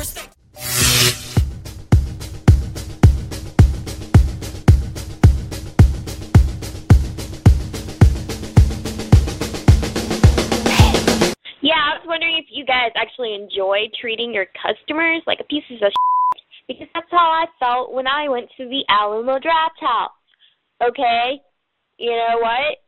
respect. Yeah, I was wondering if you guys actually enjoy treating your customers like a pieces of shit, because that's how I felt when I went to the Alamo Drafthouse. Okay? You know what?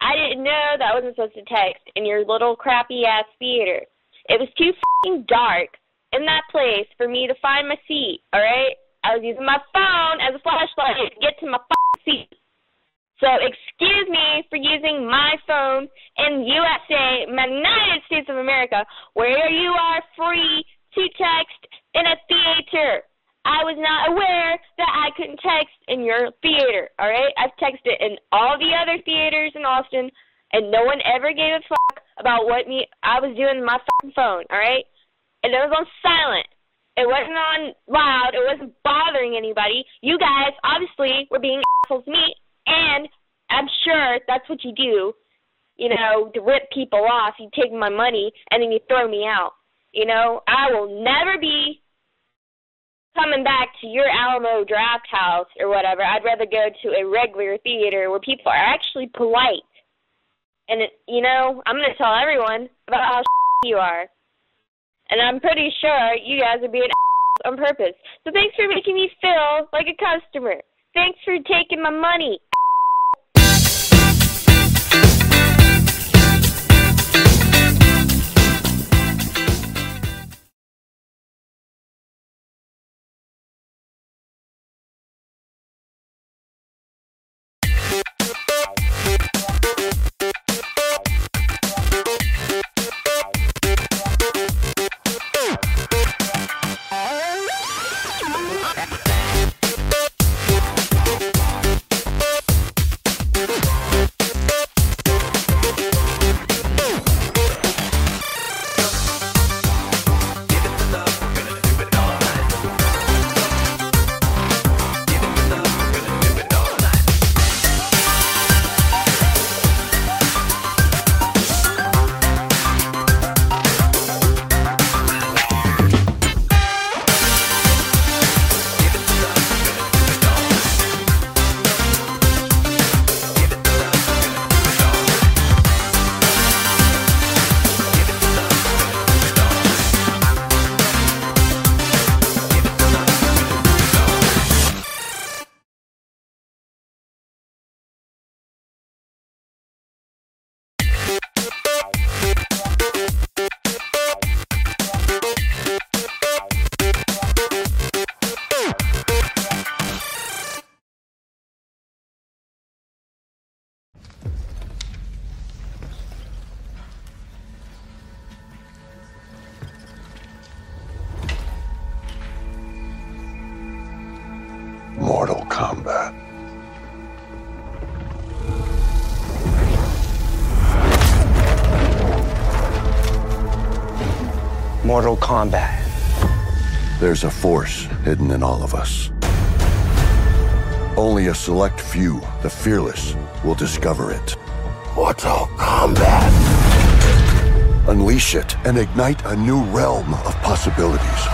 I didn't know that I wasn't supposed to text in your little crappy-ass theater. It was too f***ing dark in that place for me to find my seat, all right? I was using my phone as a flashlight to get to my f***ing seat. So excuse me for using my phone in USA, my United States of America, where you are free to text in a theater. I was not aware that I couldn't text in your theater, all right? I've texted in all the other theaters in Austin, and no one ever gave a fuck about what I was doing with my fucking phone, all right? And it was on silent. It wasn't on loud. It wasn't bothering anybody. You guys, obviously, were being assholes to me, and I'm sure that's what you do, you know, to rip people off. You take my money, and then you throw me out. You know, I will never be coming back to your Alamo Draft House or whatever. I'd rather go to a regular theater where people are actually polite. And, you know, I'm going to tell everyone about how you are. And I'm pretty sure you guys are being on purpose. So thanks for making me feel like a customer. Thanks for taking my money. Mortal Kombat. Mortal Kombat. There's a force hidden in all of us. Only a select few, the fearless, will discover it. Mortal Kombat. Unleash it and ignite a new realm of possibilities.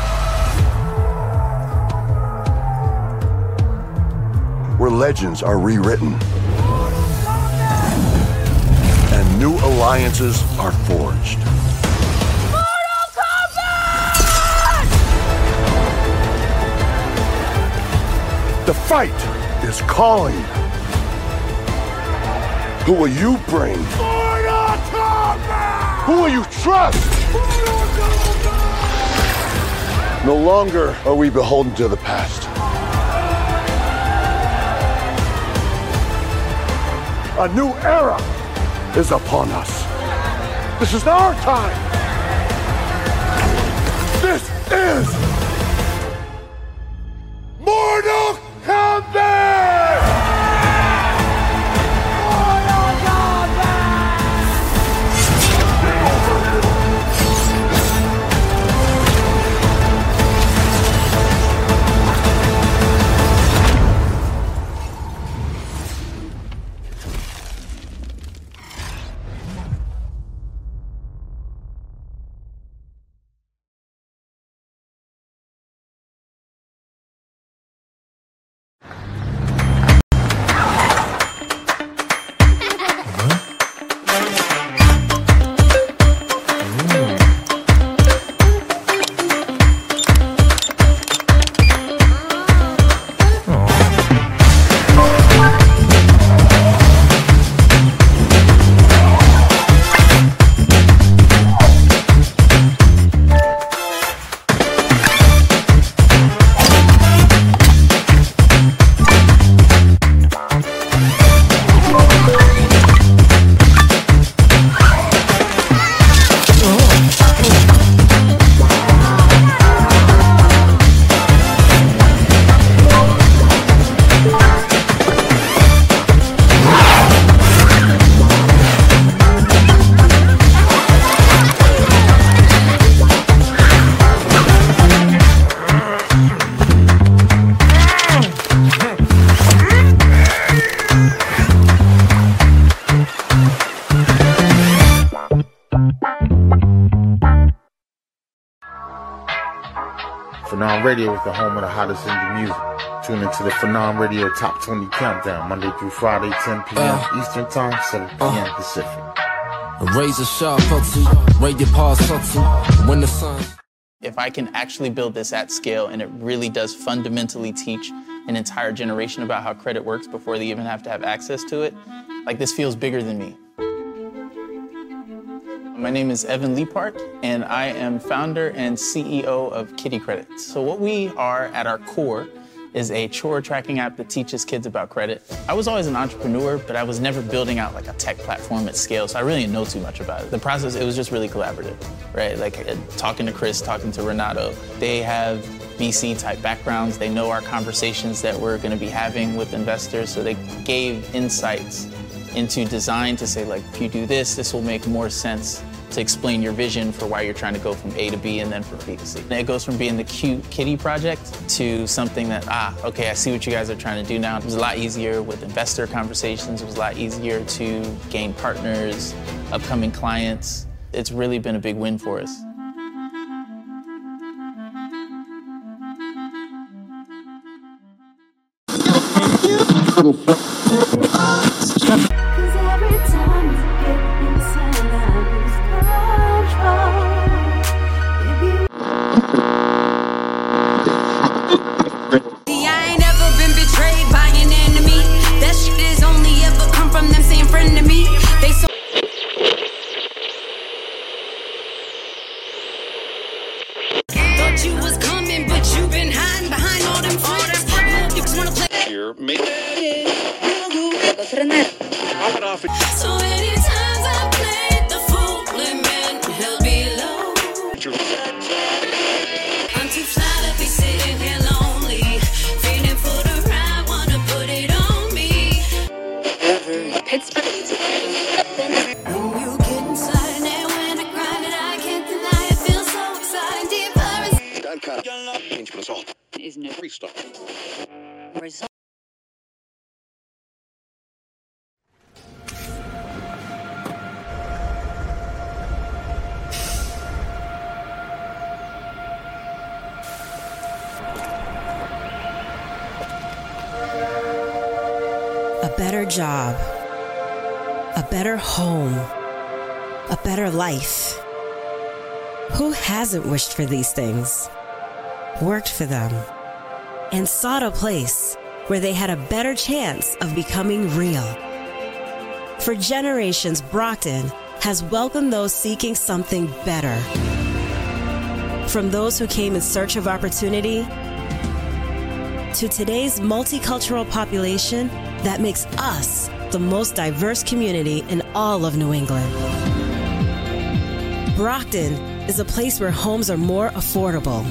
Where legends are rewritten and new alliances are forged. Mortal Kombat! The fight is calling. Who will you bring? Mortal Kombat! Who will you trust? Mortal Kombat! No longer are we beholden to the past. A new era is upon us. This is our time. This is Mortal Kombat! Mortal Kombat! Phenom Radio is the home of the hottest indie music. Tune into the Phenom Radio Top 20 Countdown, Monday through Friday, 10 p.m. Eastern Time, 7 p.m. Pacific. Razor sharp, folksy. Raise your paws, folksy. When the sun... If I can actually build this at scale, and it really does fundamentally teach an entire generation about how credit works before they even have to have access to it, like, this feels bigger than me. My name is Evan Leapart, and I am founder and CEO of Kitty Credits. So what we are at our core is a chore tracking app that teaches kids about credit. I was always an entrepreneur, but I was never building out like a tech platform at scale, so I really didn't know too much about it. The process, it was just really collaborative, right? Like talking to Chris, talking to Renato. They have VC type backgrounds. They know our conversations that we're gonna be having with investors, so they gave insights into design to say, like, if you do this, this will make more sense to explain your vision for why you're trying to go from A to B and then from B to C. And it goes from being the cute kitty project to something that, okay, I see what you guys are trying to do now. It was a lot easier with investor conversations. It was a lot easier to gain partners, upcoming clients. It's really been a big win for us. A better job, a better home, a better life. Who hasn't wished for these things, worked for them, and sought a place where they had a better chance of becoming real? For generations, Brockton has welcomed those seeking something better. From those who came in search of opportunity to today's multicultural population that makes us the most diverse community in all of New England. Brockton is a place where homes are more affordable,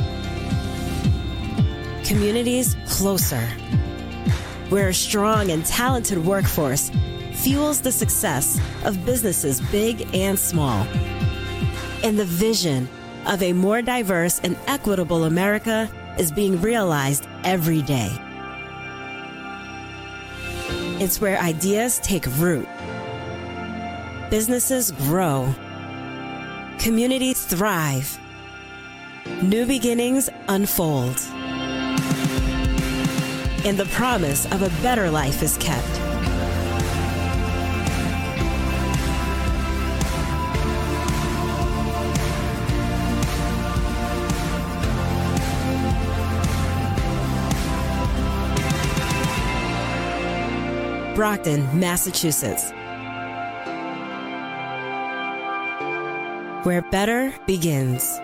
communities closer, where a strong and talented workforce fuels the success of businesses big and small, and the vision of a more diverse and equitable America is being realized every day. It's where ideas take root, businesses grow, communities thrive, new beginnings unfold, and the promise of a better life is kept. Brockton, Massachusetts, where better begins.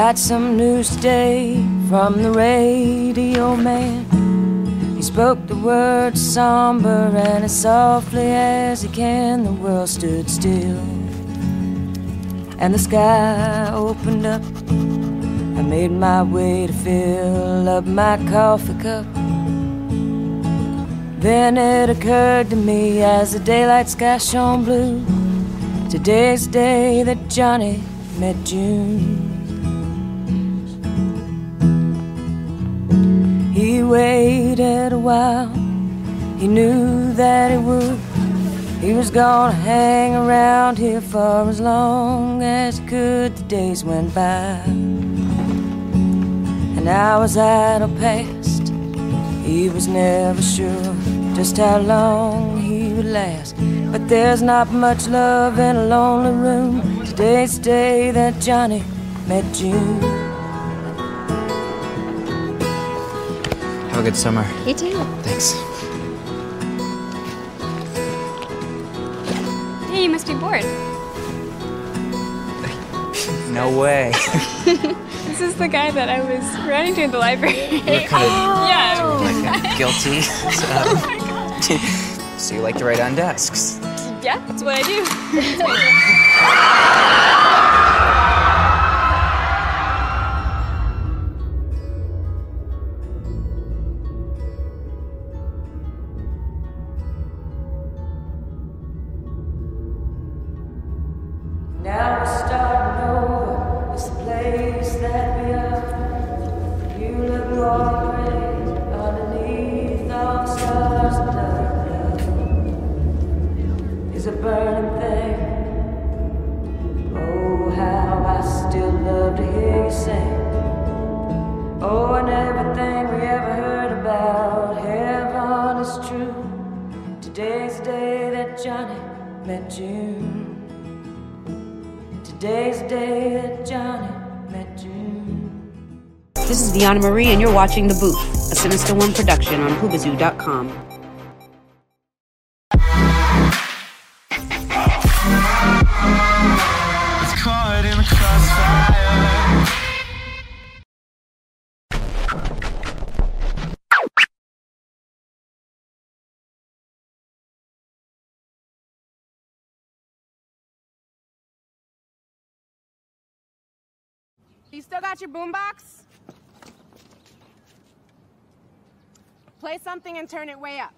Got some news today from the radio man. He spoke the words somber and as softly as he can. The world stood still and the sky opened up. I made my way to fill up my coffee cup. Then it occurred to me as the daylight sky shone blue, today's the day that Johnny met June. He waited a while, he knew that he would. He was gonna hang around here for as long as he could. The days went by, and hours idle passed. He was never sure just how long he would last. But there's not much love in a lonely room. Today's the day that Johnny met June. Have a good summer. You too. Thanks. Hey, you must be bored. No way. This is the guy that I was running to in the library. You're kind of like guilty. So you like to write on desks? Yeah, that's what I do. Donna Marie, and you're watching The Booth, a Sinister One production on Hoobazoo.com. You still got your boombox? Play something and turn it way up.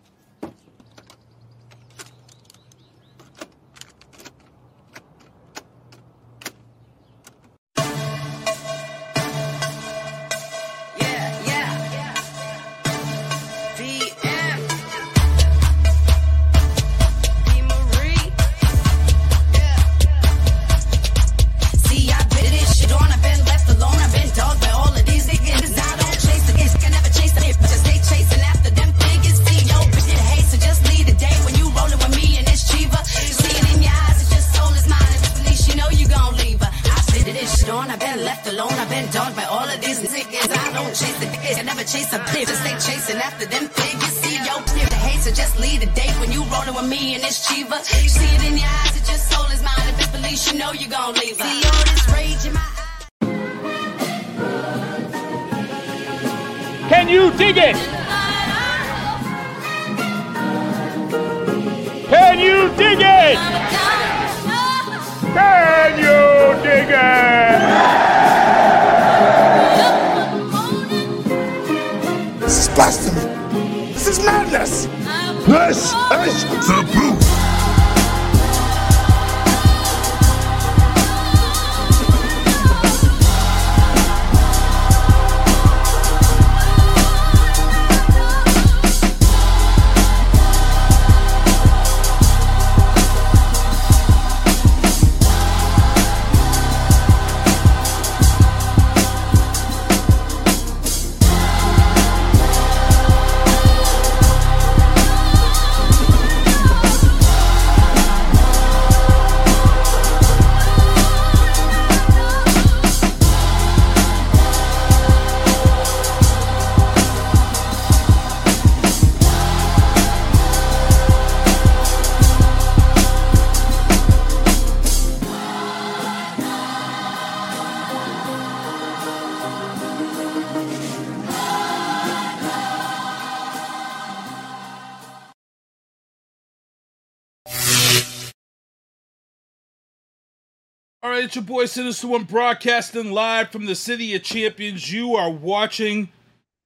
All right, it's your boy Sinister One broadcasting live from the City of Champions. You are watching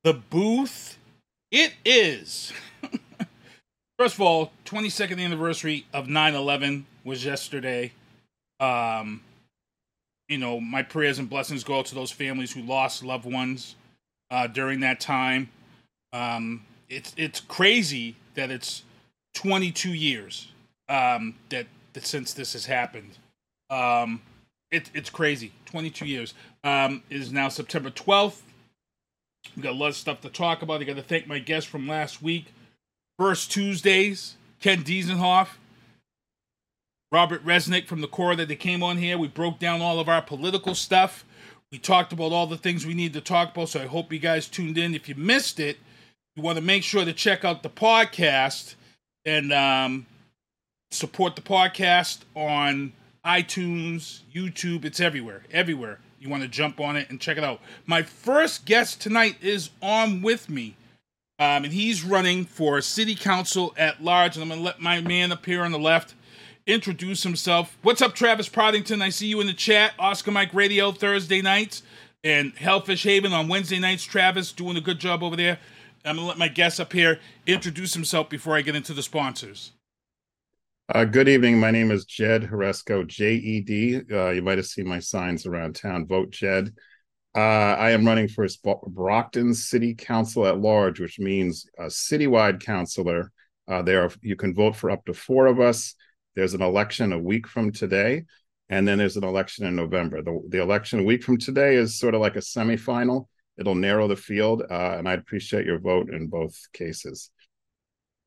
The Booth. It is. First of all, 22nd anniversary of 9/11 was yesterday. You know, my prayers and blessings go out to those families who lost loved ones during that time. It's crazy that it's 22 years that since this has happened. It's crazy. 22 years. It is now September 12th. We got a lot of stuff to talk about. I got to thank my guests from last week. First Tuesdays, Ken Diesenhoff, Robert Resnick from the Corps that they came on here. We broke down all of our political stuff. We talked about all the things we need to talk about, so I hope you guys tuned in. If you missed it, you want to make sure to check out the podcast and support the podcast on iTunes, YouTube, it's everywhere. Everywhere. You want to jump on it and check it out. My first guest tonight is on with me, and he's running for city council at large. And I'm going to let my man up here on the left introduce himself. What's up, Travis Proddington? I see you in the chat. Oscar Mike Radio Thursday nights and Hellfish Haven on Wednesday nights. Travis doing a good job over there. I'm going to let my guest up here introduce himself before I get into the sponsors. Good evening. My name is Jed Hresko, J-E-D. You might have seen my signs around town. Vote Jed. I am running for Brockton City Council at large, which means a citywide councilor. You can vote for up to four of us. There's an election a week from today, and then there's an election in November. The election a week from today is sort of like a semifinal. It'll narrow the field, and I'd appreciate your vote in both cases.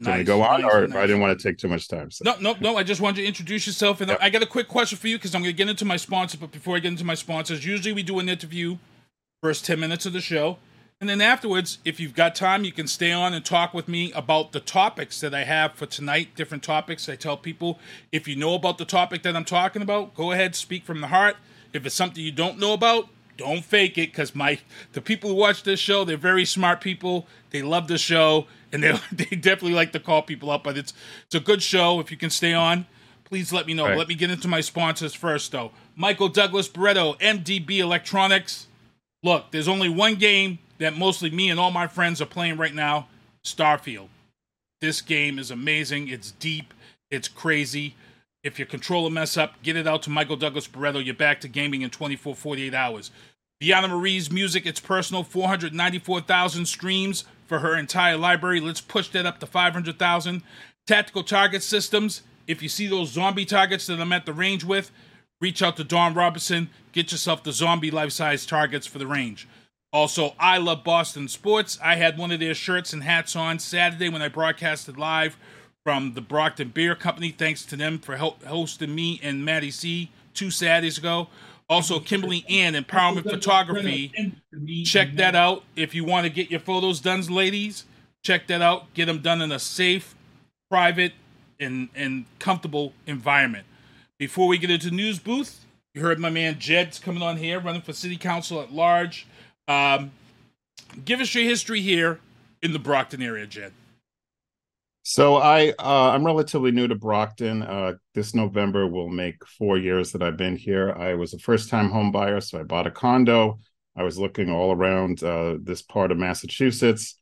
Nice. I didn't want to take too much time. So. No. I just wanted to introduce yourself. And yeah. I got a quick question for you because I'm going to get into my sponsor. But before I get into my sponsors, usually we do an interview, first 10 minutes of the show. And then afterwards, if you've got time, you can stay on and talk with me about the topics that I have for tonight, different topics. I tell people, if you know about the topic that I'm talking about, go ahead, speak from the heart. If it's something you don't know about, don't fake it, because the people who watch this show, they're very smart people. They love the show, and they definitely like to call people up. But it's a good show. If you can stay on, please let me know. Right. Let me get into my sponsors first, though. Michael Douglas Barreto, MDB Electronics. Look, there's only one game that mostly me and all my friends are playing right now, Starfield. This game is amazing. It's deep. It's crazy. If your controller mess up, get it out to Michael Douglas Barreto. You're back to gaming in 24, 48 hours. Bianna Marie's music, it's personal, 494,000 streams for her entire library. Let's push that up to 500,000. Tactical Target Systems, if you see those zombie targets that I'm at the range with, reach out to Dawn Robertson. Get yourself the zombie life-size targets for the range. Also, I love Boston Sports. I had one of their shirts and hats on Saturday when I broadcasted live from the Brockton Beer Company. Thanks to them for hosting me and Maddie C 2 Saturdays ago. Also, Kimberly Ann, Empowerment Photography. Check that out. If you want to get your photos done, ladies, check that out. Get them done in a safe, private, and comfortable environment. Before we get into the news booth, you heard my man Jed's coming on here, running for city council at large. Give us your history here in the Brockton area, Jed. So I'm relatively new to Brockton. This November will make 4 years that I've been here. I was a first-time home buyer, so I bought a condo. I was looking all around this part of Massachusetts,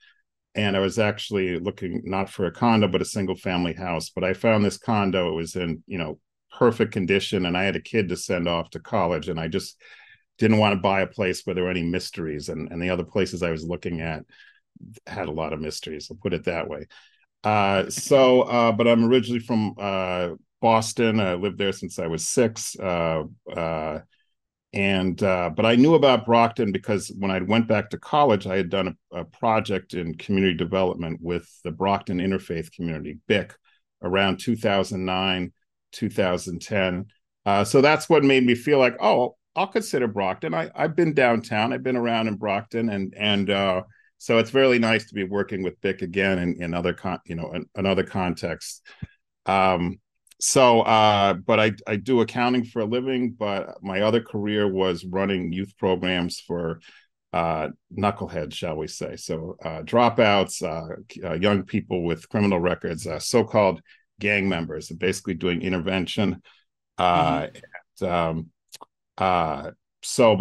and I was actually looking not for a condo, but a single-family house. But I found this condo. It was in, perfect condition, and I had a kid to send off to college, and I just didn't want to buy a place where there were any mysteries. And the other places I was looking at had a lot of mysteries, I'll put it that way. But I'm originally from Boston. I lived there since I was six. But I knew about Brockton because when I went back to college, I had done a project in community development with the Brockton Interfaith Community, BIC, around 2009, 2010. So that's what made me feel like, oh, I'll consider Brockton. I've been downtown. I've been around in Brockton and so it's really nice to be working with BIC again in other another context. But I do accounting for a living, but my other career was running youth programs for knuckleheads, shall we say. So dropouts, young people with criminal records, so-called gang members, and basically doing intervention. Mm-hmm. But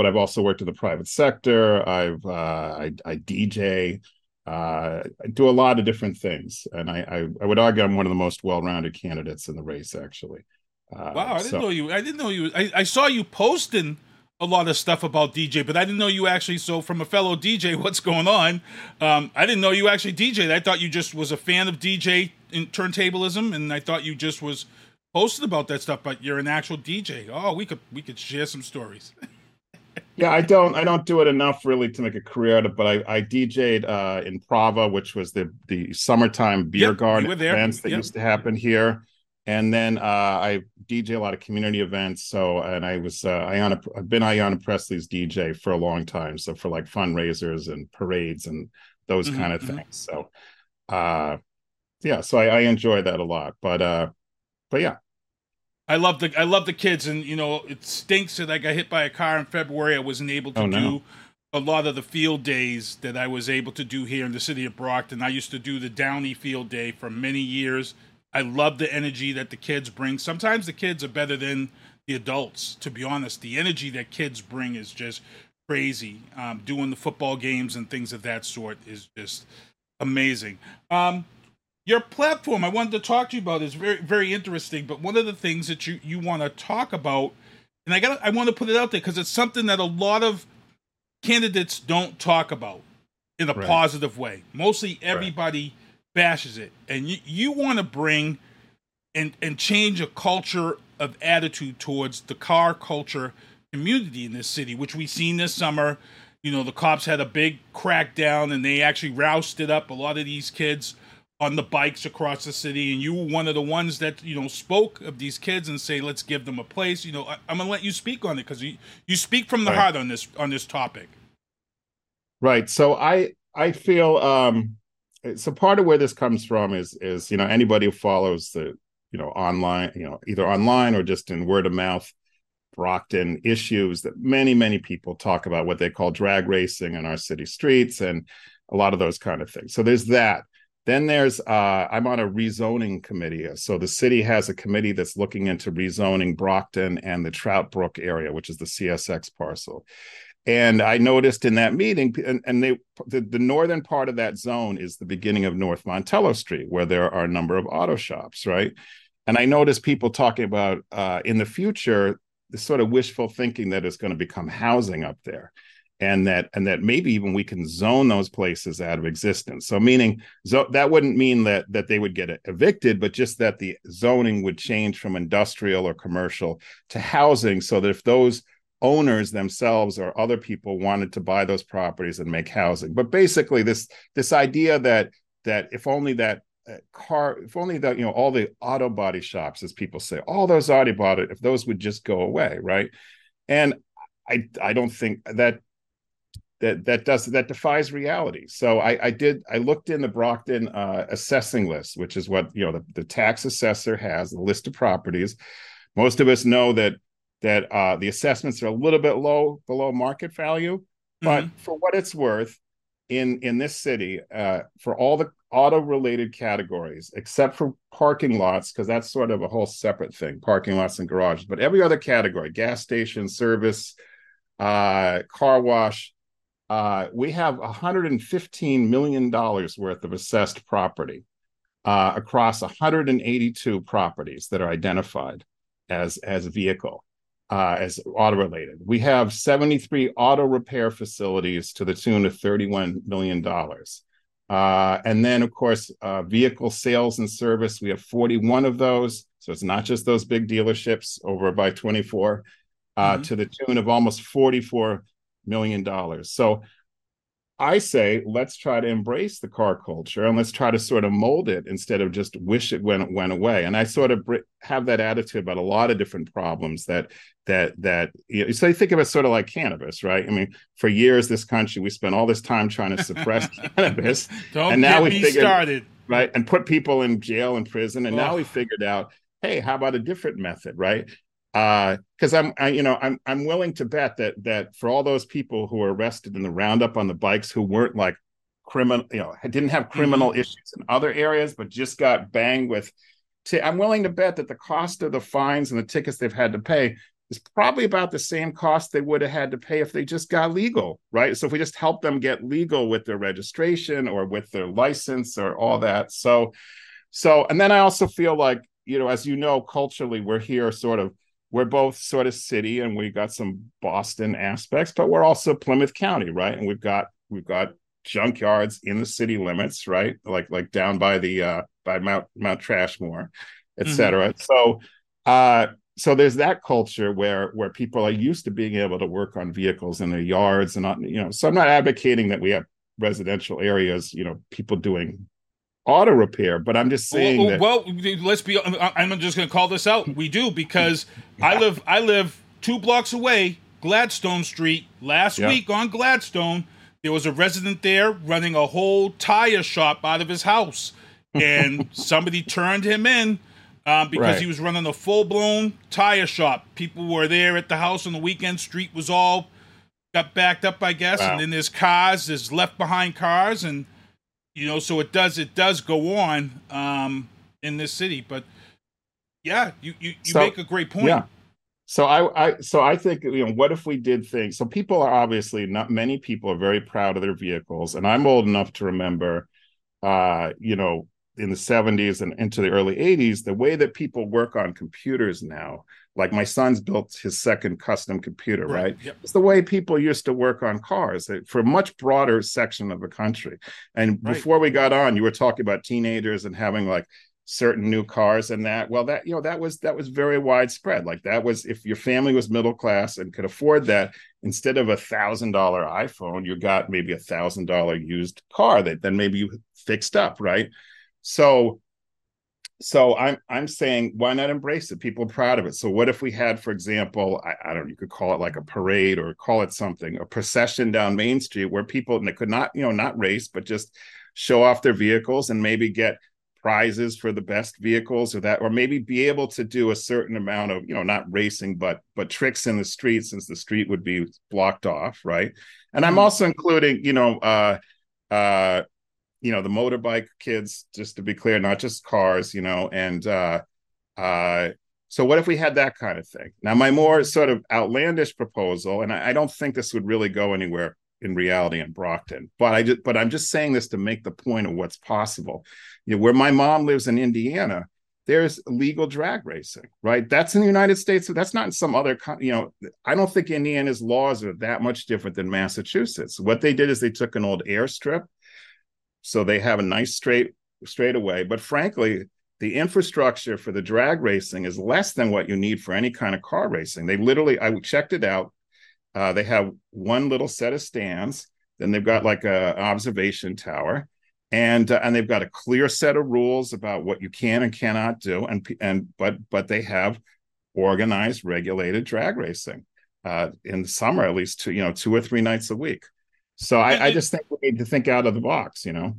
I've also worked in the private sector. I DJ. I do a lot of different things, and I would argue I'm one of the most well-rounded candidates in the race, actually. Wow, I didn't know you. I saw you posting a lot of stuff about DJ, but I didn't know you actually. So from a fellow DJ, what's going on? I didn't know you actually DJed. I thought you just was a fan of DJ and turntablism, and I thought you just was posting about that stuff. But you're an actual DJ. Oh, we could share some stories. Yeah, I don't do it enough really to make a career out of it, but I DJ'd in Prava, which was the summertime beer garden events that used to happen here. And then I DJ a lot of community events. I've been Ayanna Presley's DJ for a long time. So for like fundraisers and parades and those kind of things. So I enjoy that a lot. But yeah. I love the kids, and you know it stinks that I got hit by a car in February. I wasn't able to do a lot of the field days that I was able to do here in the city of Brockton. I used to do the Downey field day for many years. I love the energy that the kids bring. Sometimes the kids are better than the adults, to be honest. The energy that kids bring is just crazy. Doing the football games and things of that sort is just amazing. Your platform I wanted to talk to you about is very, very interesting, but one of the things that you want to talk about, and I want to put it out there because it's something that a lot of candidates don't talk about in a positive way. Mostly everybody bashes it, and you want to bring and change a culture of attitude towards the car culture community in this city, which we've seen this summer. You know, the cops had a big crackdown, and they actually rousted up a lot of these kids on the bikes across the city, and you were one of the ones that, you know, spoke of these kids and say, let's give them a place. You know, I'm gonna let you speak on it because you speak from the heart on this topic. Right. So I feel so part of where this comes from is you know, anybody who follows the, you know, online, you know, either online or just in word of mouth Brockton issues that many people talk about, what they call drag racing in our city streets and a lot of those kind of things. So there's that. Then there's, I'm on a rezoning committee. So the city has a committee that's looking into rezoning Brockton and the Trout Brook area, which is the CSX parcel. And I noticed in that meeting, and the northern part of that zone is the beginning of North Montello Street, where there are a number of auto shops, right? And I noticed people talking about, in the future, the sort of wishful thinking that it's going to become housing up there. And that maybe even we can zone those places out of existence. So meaning that wouldn't mean that they would get evicted, but just that the zoning would change from industrial or commercial to housing, so that if those owners themselves or other people wanted to buy those properties and make housing. But basically this idea that if only that car, if only that, you know, all the auto body shops, as people say, all those auto body, if those would just go away, right? And I don't think that defies reality. So I looked in the Brockton assessing list, which is what, you know, the tax assessor has, the list of properties. Most of us know that the assessments are a little bit low, below market value, but for what it's worth in this city, for all the auto related categories, except for parking lots, because that's sort of a whole separate thing, parking lots and garages, but every other category, gas station, service, car wash, we have $115 million worth of assessed property across 182 properties that are identified as vehicle, as auto-related. We have 73 auto repair facilities to the tune of $31 million. And then, of course, vehicle sales and service, we have 41 of those. So it's not just those big dealerships over by 24, to the tune of almost $44 million. So I say, let's try to embrace the car culture and let's try to sort of mold it instead of just wish it when it went away. And I sort of have that attitude about a lot of different problems that you know, so you think of it sort of like cannabis, right? I mean, for years, this country, we spent all this time trying to suppress cannabis. Don't and now get me started. Right. And put people in jail and prison. And now we figured out, hey, how about a different method, right? Because I'm willing to bet that for all those people who were arrested in the roundup on the bikes who weren't like criminal, you know, didn't have criminal issues in other areas, but just got banged with, I'm willing to bet that the cost of the fines and the tickets they've had to pay is probably about the same cost they would have had to pay if they just got legal, right? So if we just help them get legal with their registration or with their license or all that. So and then I also feel like, you know, as you know, culturally, we're here sort of, we're both sort of city and we got some Boston aspects, but we're also Plymouth County, right? And we've got junkyards in the city limits, right? Like down by the by Mount Trashmore, et cetera. Mm-hmm. So there's that culture where people are used to being able to work on vehicles in their yards and not, you know. So I'm not advocating that we have residential areas, you know, people doing auto repair, but I'm just saying I'm just going to call this out. We do, because I live 2 blocks away, Gladstone Street. Last week on Gladstone, there was a resident there running a whole tire shop out of his house, and somebody turned him in because he was running a full-blown tire shop. People were there at the house on the weekend. Street was all got backed up, I guess. Wow. And then there's left-behind cars, and you know, so it does go on in this city. But yeah, you make a great point. Yeah. So I think, you know, what if we did things? So people are obviously not many people are very proud of their vehicles, and I'm old enough to remember, you know, in the 70s and into the early 80s, the way that people work on computers now. Like my son's built his second custom computer, right? Yep. It's the way people used to work on cars for a much broader section of the country. And before we got on, you were talking about teenagers and having like certain new cars and that. Well, that, you know, that was very widespread. Like that was, if your family was middle class and could afford that, instead of $1,000 iPhone, you got maybe $1,000 used car that then maybe you fixed up, right? So I'm saying, why not embrace it? People are proud of it. So what if we had, for example, I don't know, you could call it like a parade or call it something, a procession down Main Street where people, and they could not, you know, not race, but just show off their vehicles and maybe get prizes for the best vehicles or that, or maybe be able to do a certain amount of, you know, not racing, but tricks in the street, since the street would be blocked off, right? And I'm also including, you know, you know, the motorbike kids, just to be clear, not just cars, you know, and so what if we had that kind of thing? Now, my more sort of outlandish proposal, and I don't think this would really go anywhere in reality in Brockton, but I'm just saying this to make the point of what's possible. You know, where my mom lives in Indiana, there's legal drag racing, right? That's in the United States. That's not in some other country. You know, I don't think Indiana's laws are that much different than Massachusetts. What they did is they took an old airstrip. So they have a nice straightaway. But frankly, the infrastructure for the drag racing is less than what you need for any kind of car racing. They literally, I checked it out. They have one little set of stands. Then they've got like an observation tower. And they've got a clear set of rules about what you can and cannot do. But they have organized, regulated drag racing in the summer, at least two or three nights a week. So I just think we need to think out of the box, you know.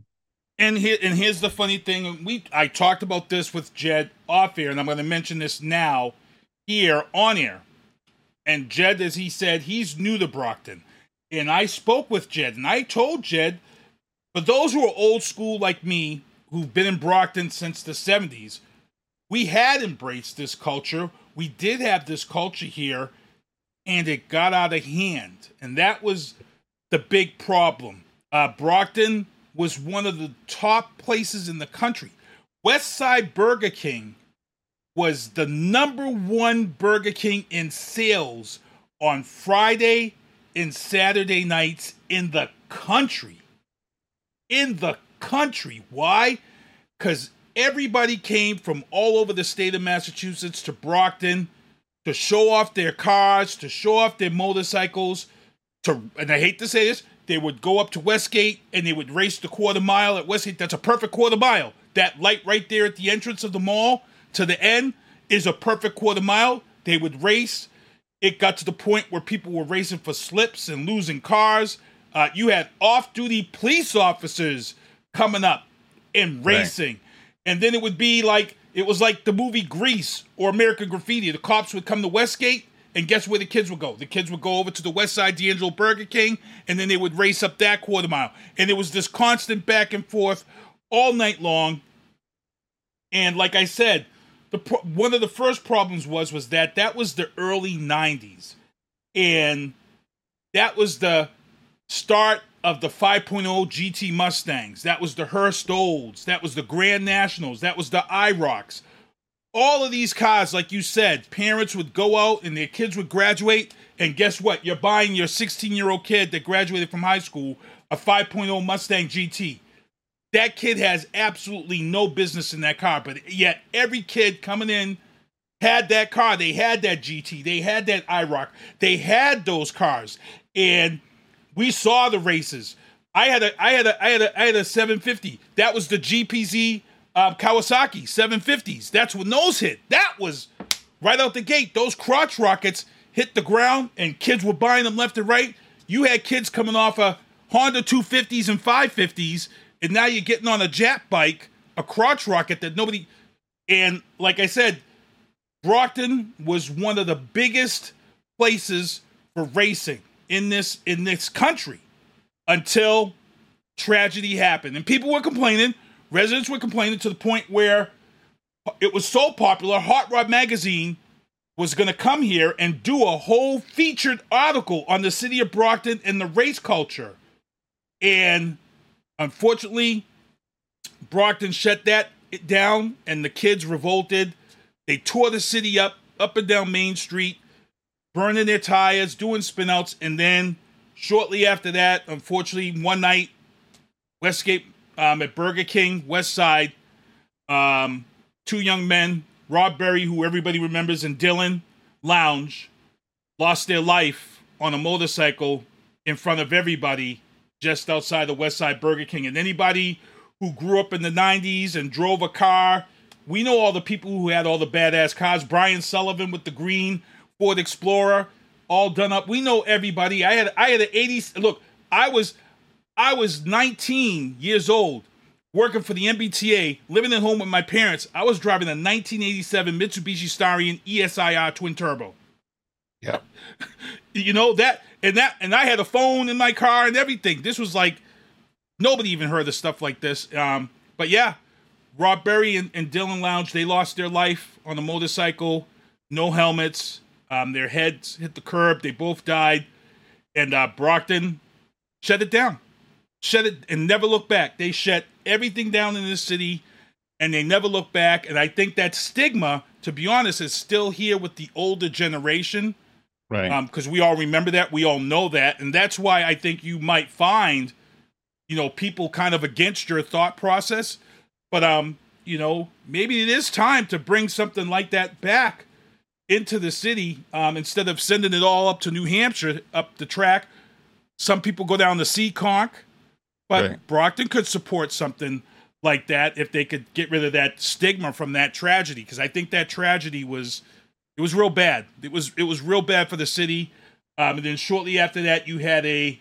And here's the funny thing. I talked about this with Jed off air, and I'm going to mention this now here on air. And Jed, as he said, he's new to Brockton. And I spoke with Jed, and I told Jed, for those who are old school like me, who've been in Brockton since the 70s, we had embraced this culture. We did have this culture here, and it got out of hand. And that was the big problem. Brockton was one of the top places in the country. West Side Burger King was the #1 Burger King in sales on Friday and Saturday nights in the country. In the country. Why? Because everybody came from all over the state of Massachusetts to Brockton to show off their cars, to show off their motorcycles. And I hate to say this, they would go up to Westgate and they would race the quarter mile at Westgate. That's a perfect quarter mile. That light right there at the entrance of the mall to the end is a perfect quarter mile. They would race. It got to the point where people were racing for slips and losing cars. You had off-duty police officers coming up and racing. Right. And then it would be like, it was like the movie Grease or American Graffiti. The cops would come to Westgate. And guess where the kids would go? The kids would go over to the West Side D'Angelo Burger King, and then they would race up that quarter mile. And it was this constant back and forth all night long. And like I said, one of the first problems was that that was the early 90s. And that was the start of the 5.0 GT Mustangs. That was the Hearst Olds. That was the Grand Nationals. That was the IROCs. All of these cars, like you said, parents would go out and their kids would graduate. And guess what? You're buying your 16-year-old kid that graduated from high school a 5.0 Mustang GT. That kid has absolutely no business in that car. But yet every kid coming in had that car. They had that GT. They had that IROC. They had those cars. And we saw the races. I had a 750. That was the GPZ Kawasaki 750s. That's when those hit. That was right out the gate. Those crotch rockets hit the ground, and kids were buying them left and right. You had kids coming off of Honda 250s and 550s, and now you're getting on a Jap bike, a crotch rocket that nobody. And like I said, Brockton was one of the biggest places for racing in this country until tragedy happened. And people were complaining. Residents were complaining to the point where it was so popular, Hot Rod Magazine was going to come here and do a whole featured article on the city of Brockton and the race culture. And unfortunately, Brockton shut that down, and the kids revolted. They tore the city up and down Main Street, burning their tires, doing spinouts, and then shortly after that, unfortunately, one night, Westgate at Burger King, West Side, two young men, Rob Berry, who everybody remembers, and Dylan Lounge, lost their life on a motorcycle in front of everybody just outside the West Side Burger King. And anybody who grew up in the 90s and drove a car, we know all the people who had all the badass cars. Brian Sullivan with the green Ford Explorer, all done up. We know everybody. I had an 80s. Look, I was 19 years old, working for the MBTA, living at home with my parents. I was driving a 1987 Mitsubishi Starion ESIR twin turbo. Yeah, you know that, and I had a phone in my car and everything. This was like nobody even heard of stuff like this. But yeah, Rob Berry and Dylan Lounge, they lost their life on a motorcycle, no helmets. Their heads hit the curb. They both died, and Brockton shut it down. Shut it and never looked back. They shut everything down in this city, and they never looked back. And I think that stigma, to be honest, is still here with the older generation. Right. Because we all remember that. We all know that. And that's why I think you might find, people kind of against your thought process. But, maybe it is time to bring something like that back into the city instead of sending it all up to New Hampshire, up the track. Some people go down to Seekonk. But right. Brockton could support something like that if they could get rid of that stigma from that tragedy, because I think that tragedy was real bad. It was real bad for the city. And then shortly after that, you had a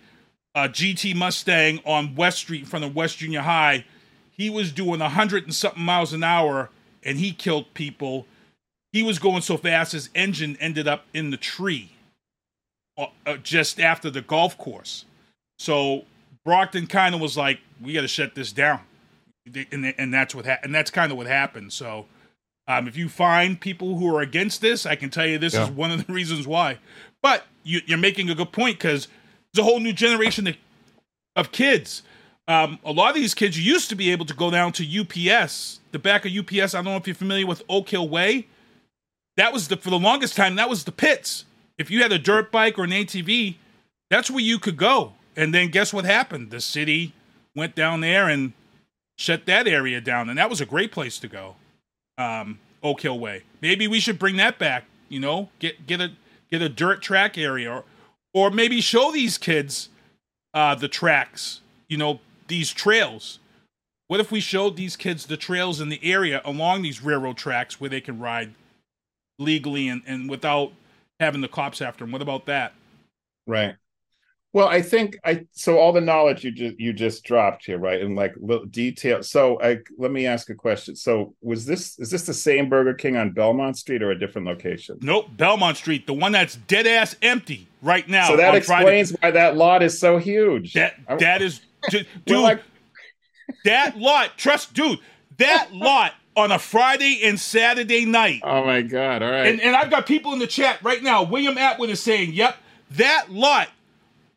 GT Mustang on West Street in front of West Junior High. He was doing 100-something miles an hour, and he killed people. He was going so fast his engine ended up in the tree just after the golf course. So Brockton kind of was like, we got to shut this down. And that's what and that's kind of what happened. So if you find people who are against this, I can tell you this is one of the reasons why. But you're making a good point, because there's a whole new generation of kids. A lot of these kids used to be able to go down to UPS, the back of UPS. I don't know if you're familiar with Oak Hill Way. That was for the longest time, that was the pits. If you had a dirt bike or an ATV, that's where you could go. And then guess what happened? The city went down there and shut that area down. And that was a great place to go, Oak Hill Way. Maybe we should bring that back, get a dirt track area. Or maybe show these kids the tracks, these trails. What if we showed these kids the trails in the area along these railroad tracks where they can ride legally and without having the cops after them? What about that? Right. Well, I think so all the knowledge you just dropped here, right? And like little detail. So let me ask a question. So is this the same Burger King on Belmont Street or a different location? Nope, Belmont Street, the one that's dead ass empty right now. So that explains Friday. Why that lot is so huge. That is, dude. That lot, trust, dude. That lot on a Friday and Saturday night. Oh, my God. All right. And I've got people in the chat right now. William Atwood is saying, yep, that lot,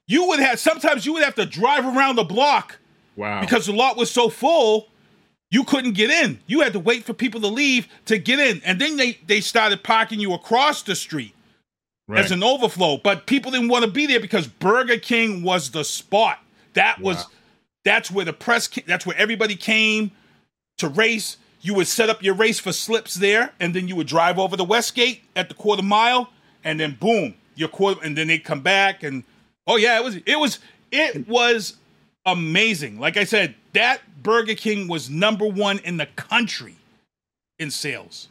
you would have, sometimes you would have to drive around the block. Wow. Because the lot was so full, you couldn't get in. You had to wait for people to leave to get in. And then they started parking you across the street as an overflow. But people didn't want to be there because Burger King was the spot. That was, that's where the press, that's where everybody came to race. You would set up your race for slips there, and then you would drive over to Westgate at the quarter mile, and then boom, your quarter, and then they come back, and oh yeah, it was amazing. Like I said, that Burger King was number one in the country in sales.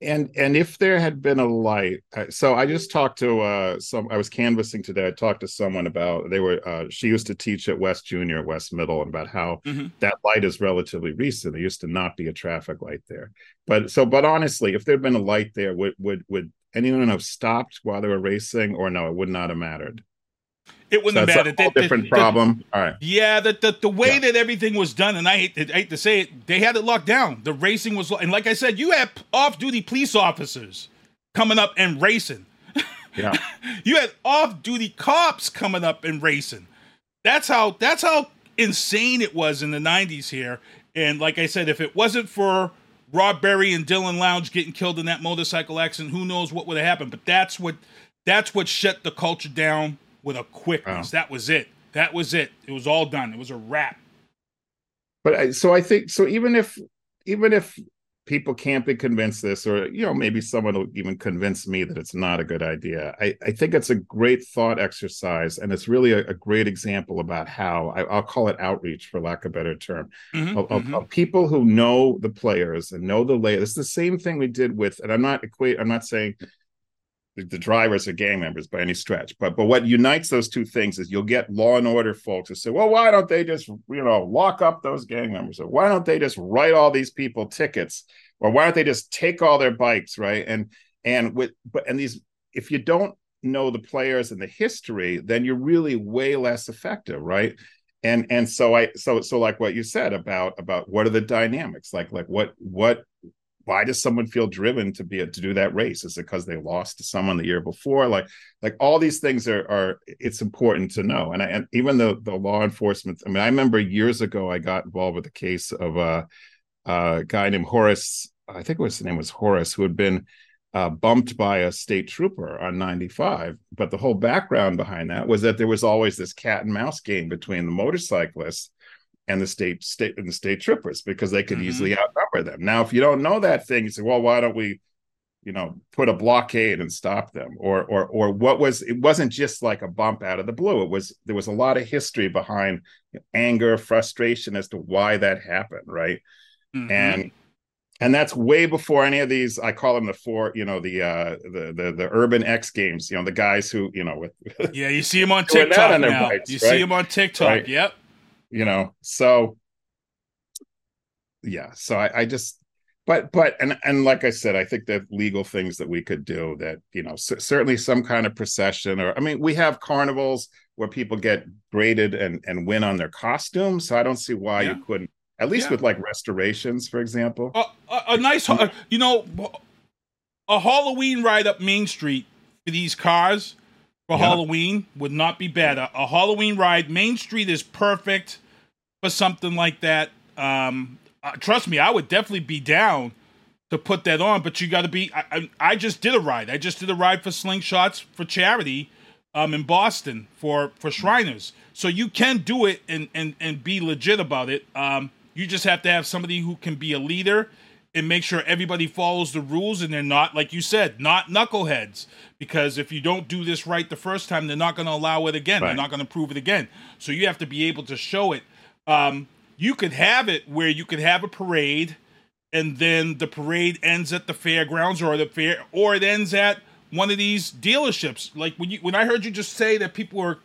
And if there had been a light, so I just talked to I was canvassing today. I talked to someone about, she used to teach at West Junior, West Middle, and about how that light is relatively recent. There used to not be a traffic light there. But honestly, if there'd been a light there, would anyone have stopped while they were racing, or no, it would not have mattered? It wouldn't have mattered. That's a whole different problem. All right. Yeah, the way that everything was done, and I hate to say it, they had it locked down. The racing was, and like I said, you had off-duty police officers coming up and racing. Yeah. You had off-duty cops coming up and racing. That's how insane it was in the 90s here. And like I said, if it wasn't for Rob Berry and Dylan Lounge getting killed in that motorcycle accident, who knows what would have happened. But that's what shut the culture down. With a quickness. Wow. That was it. It was all done. It was a wrap. But I think even if people can't be convinced this, or maybe someone will even convince me that it's not a good idea, I think it's a great thought exercise, and it's really a great example about how I'll call it outreach, for lack of a better term, of people who know the players and know the layout. It's the same thing we did with, and I'm not saying. The drivers are gang members by any stretch, but what unites those two things is you'll get law and order folks who say, well, why don't they just lock up those gang members, or why don't they just write all these people tickets, or why don't they just take all their bikes, right? And these, if you don't know the players and the history, then you're really way less effective, right? And so like what you said about what are the dynamics, like what why does someone feel driven to do that race? Is it because they lost to someone the year before? Like all these things are it's important to know. And even the law enforcement, I mean, I remember years ago, I got involved with a case of a guy named Horace. I think his name was Horace, who had been bumped by a state trooper on 95. But the whole background behind that was that there was always this cat and mouse game between the motorcyclists and the state troopers, because they could easily outnumber them. Now, if you don't know that thing, you say, well, why don't we, put a blockade and stop them? Or it wasn't just like a bump out of the blue. There was a lot of history behind anger, frustration as to why that happened. Right. Mm-hmm. And that's way before any of these. I call them the urban X games, the guys who, yeah, you see them on TikTok now. Bikes, you see them on TikTok. Right? Yep. So I just, like I said, I think that legal things that we could do that, certainly some kind of procession, or, I mean, we have carnivals where people get graded and win on their costumes. So I don't see why you couldn't, at least with like restorations, for example, a nice, a Halloween ride up Main Street for these cars. For Halloween would not be bad. A Halloween ride, Main Street is perfect for something like that. Trust me, I would definitely be down to put that on. But you got to be. I just did a ride. I just did a ride for Slingshots for charity in Boston for Shriners. So you can do it and be legit about it. You just have to have somebody who can be a leader and make sure everybody follows the rules, and they're not, like you said, not knuckleheads. Because if you don't do this right the first time, they're not going to allow it again. Right. They're not going to prove it again. So you have to be able to show it. You could have it where you could have a parade, and then the parade ends at the fairgrounds or it ends at one of these dealerships. Like when I heard you just say that people were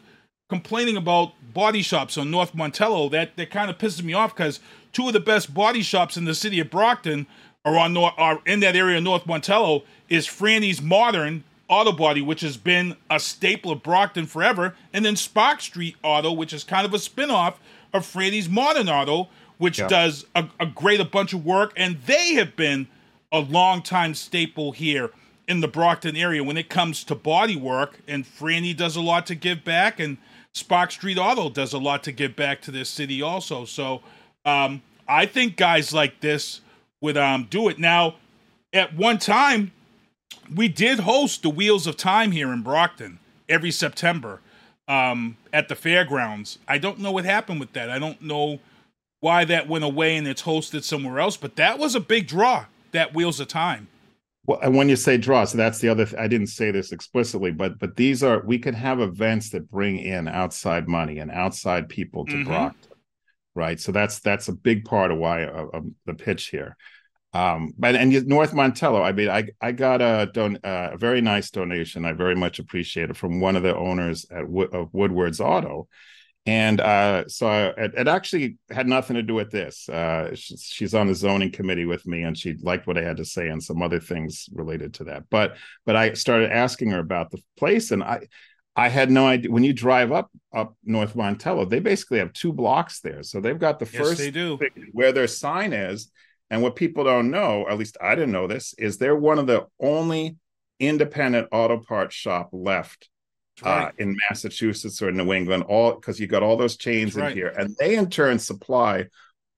complaining about body shops on North Montello, that kind of pisses me off, because two of the best body shops in the city of Brockton are in that area of North Montello, is Franny's Modern Auto Body, which has been a staple of Brockton forever, and then Spock Street Auto, which is kind of a spinoff of Franny's Modern Auto, which does a bunch of work, and they have been a longtime staple here in the Brockton area when it comes to body work. And Franny does a lot to give back, and Spock Street Auto does a lot to give back to this city also. So I think guys like this would do it. Now, at one time, we did host the Wheels of Time here in Brockton every September at the fairgrounds. I don't know what happened with that. I don't know why that went away and it's hosted somewhere else, but that was a big draw, that Wheels of Time. Well, and when you say draw, so that's the other I didn't say this explicitly, but these are, we can have events that bring in outside money and outside people to Brockton, right? So that's a big part of why the pitch here. But and North Montello, I mean, I got a very nice donation. I very much appreciate it from one of the owners at of Woodard's Auto. And so it actually had nothing to do with this. She's on the zoning committee with me, and she liked what I had to say and some other things related to that. But I started asking her about the place, and I had no idea. When you drive up North Montello, they basically have two blocks there. So they've got the first they do. Where their sign is. And what people don't know, at least I didn't know this, is they're one of the only independent auto parts shop left. Right. In Massachusetts or New England, all because you got all those chains in here, and they in turn supply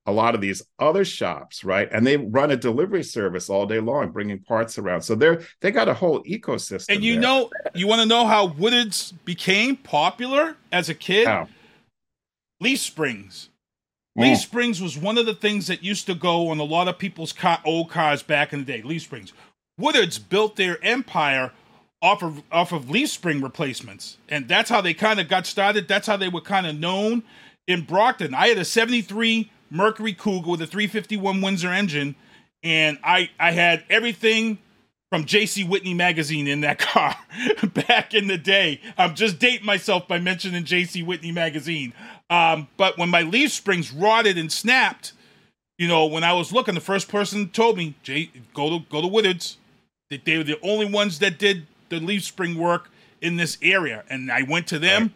a lot of these other shops, right? And they run a delivery service all day long, bringing parts around. So they got a whole ecosystem. And know, you want to know how Woodard's became popular as a kid? How? Leaf Springs. Leaf Springs was one of the things that used to go on a lot of people's old cars back in the day. Leaf Springs. Woodard's built their empire off of leaf spring replacements. And that's how they kind of got started. That's how they were kind of known in Brockton. I had a 73 Mercury Cougar with a 351 Windsor engine, and I had everything from J.C. Whitney magazine in that car back in the day. I'm just dating myself by mentioning J.C. Whitney magazine. But when my leaf springs rotted and snapped, you know, when I was looking, the first person told me, go to Woodard's. They were the only ones that did the leaf spring work in this area, and I went to them.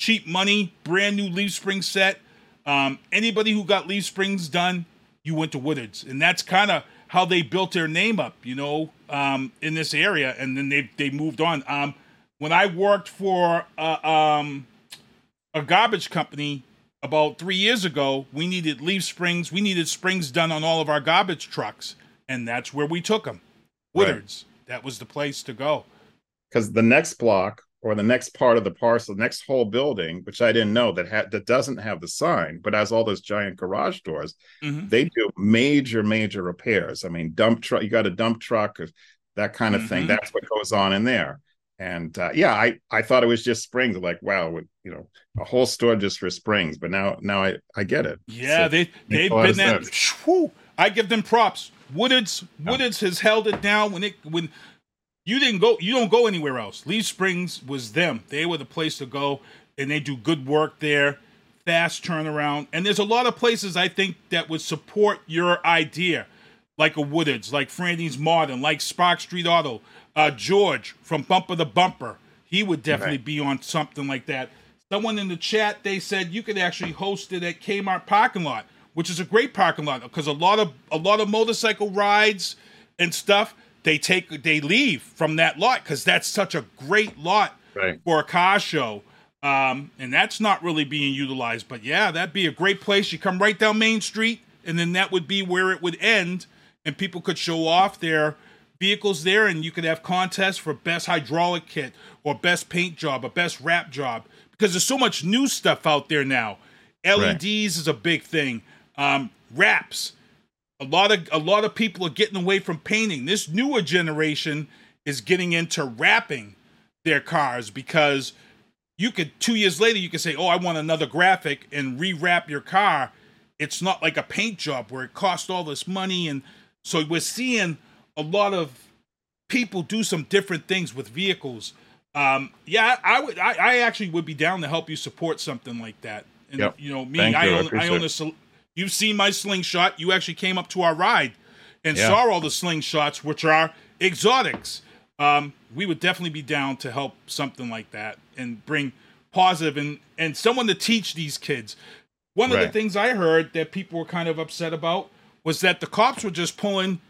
Cheap money, brand new leaf spring set. Anybody who got leaf springs done, you went to Woodard's, and that's kind of how they built their name up, you know, in this area. And then they moved on. When I worked for a garbage company about 3 years ago, we needed leaf springs. We needed springs done on all of our garbage trucks, and that's where we took them. Woodard's. That was the place to go. Because the next block or the next part of the parcel, the next whole building, which I didn't know that doesn't have the sign, but has all those giant garage doors, they do major repairs. I mean, dump truck, you got a dump truck, that kind of thing. That's what goes on in there. And I thought it was just springs. Like, wow, you know, a whole store just for springs. But now I get it. Yeah, so they've been there. Whew, I give them props. Woodard's has held it down when you didn't go, you don't go anywhere else. Leaf Springs was them. They were the place to go, and they do good work there, fast turnaround. And there's a lot of places I think that would support your idea, like a Woodard's, like Franny's Modern, like Spock Street Auto. George from Bumper to Bumper, he would definitely be on something like that. Someone in the chat, they said you could actually host it at Kmart parking lot, which is a great parking lot because a lot of motorcycle rides and stuff, they leave from that lot because that's such a great lot for a car show. And that's not really being utilized. But, yeah, that'd be a great place. You come right down Main Street, and then that would be where it would end, and people could show off their vehicles there, and you could have contests for best hydraulic kit or best paint job or best wrap job because there's so much new stuff out there now. LEDs is a big thing. Wraps. A lot of people are getting away from painting. This newer generation is getting into wrapping their cars because you could 2 years later you could say, "Oh, I want another graphic," and rewrap your car. It's not like a paint job where it costs all this money, and so we're seeing a lot of people do some different things with vehicles. I actually would be down to help you support something like that. And you know me, I own you've seen my slingshot. You actually came up to our ride and saw all the slingshots, which are exotics. We would definitely be down to help something like that and bring positive and someone to teach these kids. One of the things I heard that people were kind of upset about was that the cops were just pulling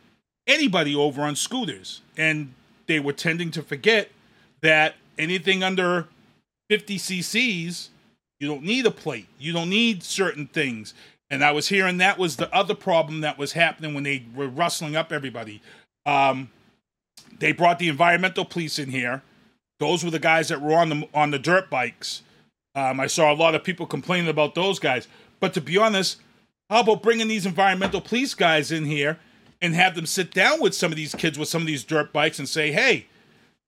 anybody over on scooters, and they were tending to forget that anything under 50 cc's, you don't need a plate. You don't need certain things. And I was hearing that was the other problem that was happening when they were rustling up everybody. They brought the environmental police in here. Those were the guys that were on the dirt bikes. I saw a lot of people complaining about those guys. But to be honest, how about bringing these environmental police guys in here and have them sit down with some of these kids with some of these dirt bikes and say, hey,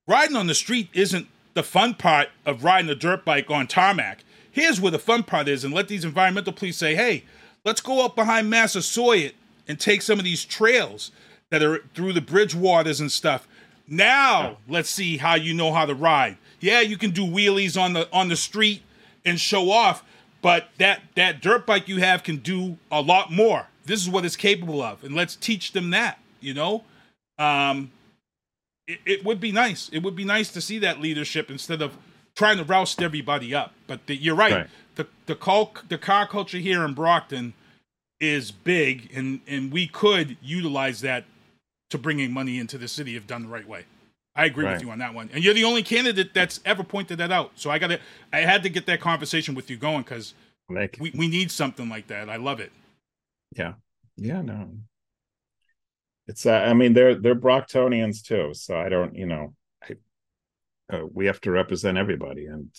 riding on the street isn't the fun part of riding a dirt bike on tarmac. Here's where the fun part is, and let these environmental police say, hey, let's go up behind Massasoit and take some of these trails that are through the Bridgewaters and stuff. Now let's see how you know how to ride. Yeah, you can do wheelies on the street and show off, but that dirt bike you have can do a lot more. This is what it's capable of, and let's teach them that, you know? It would be nice. It would be nice to see that leadership instead of trying to roust everybody up. But you're right. The car culture here in Brockton is big, and we could utilize that to bringing money into the city if done the right way. I agree with you on that one. And you're the only candidate that's ever pointed that out. So I had to get that conversation with you going, because we need something like that. I love it. Yeah. Yeah, no. It's, I mean, they're Brocktonians too. So I don't, you know, we have to represent everybody, and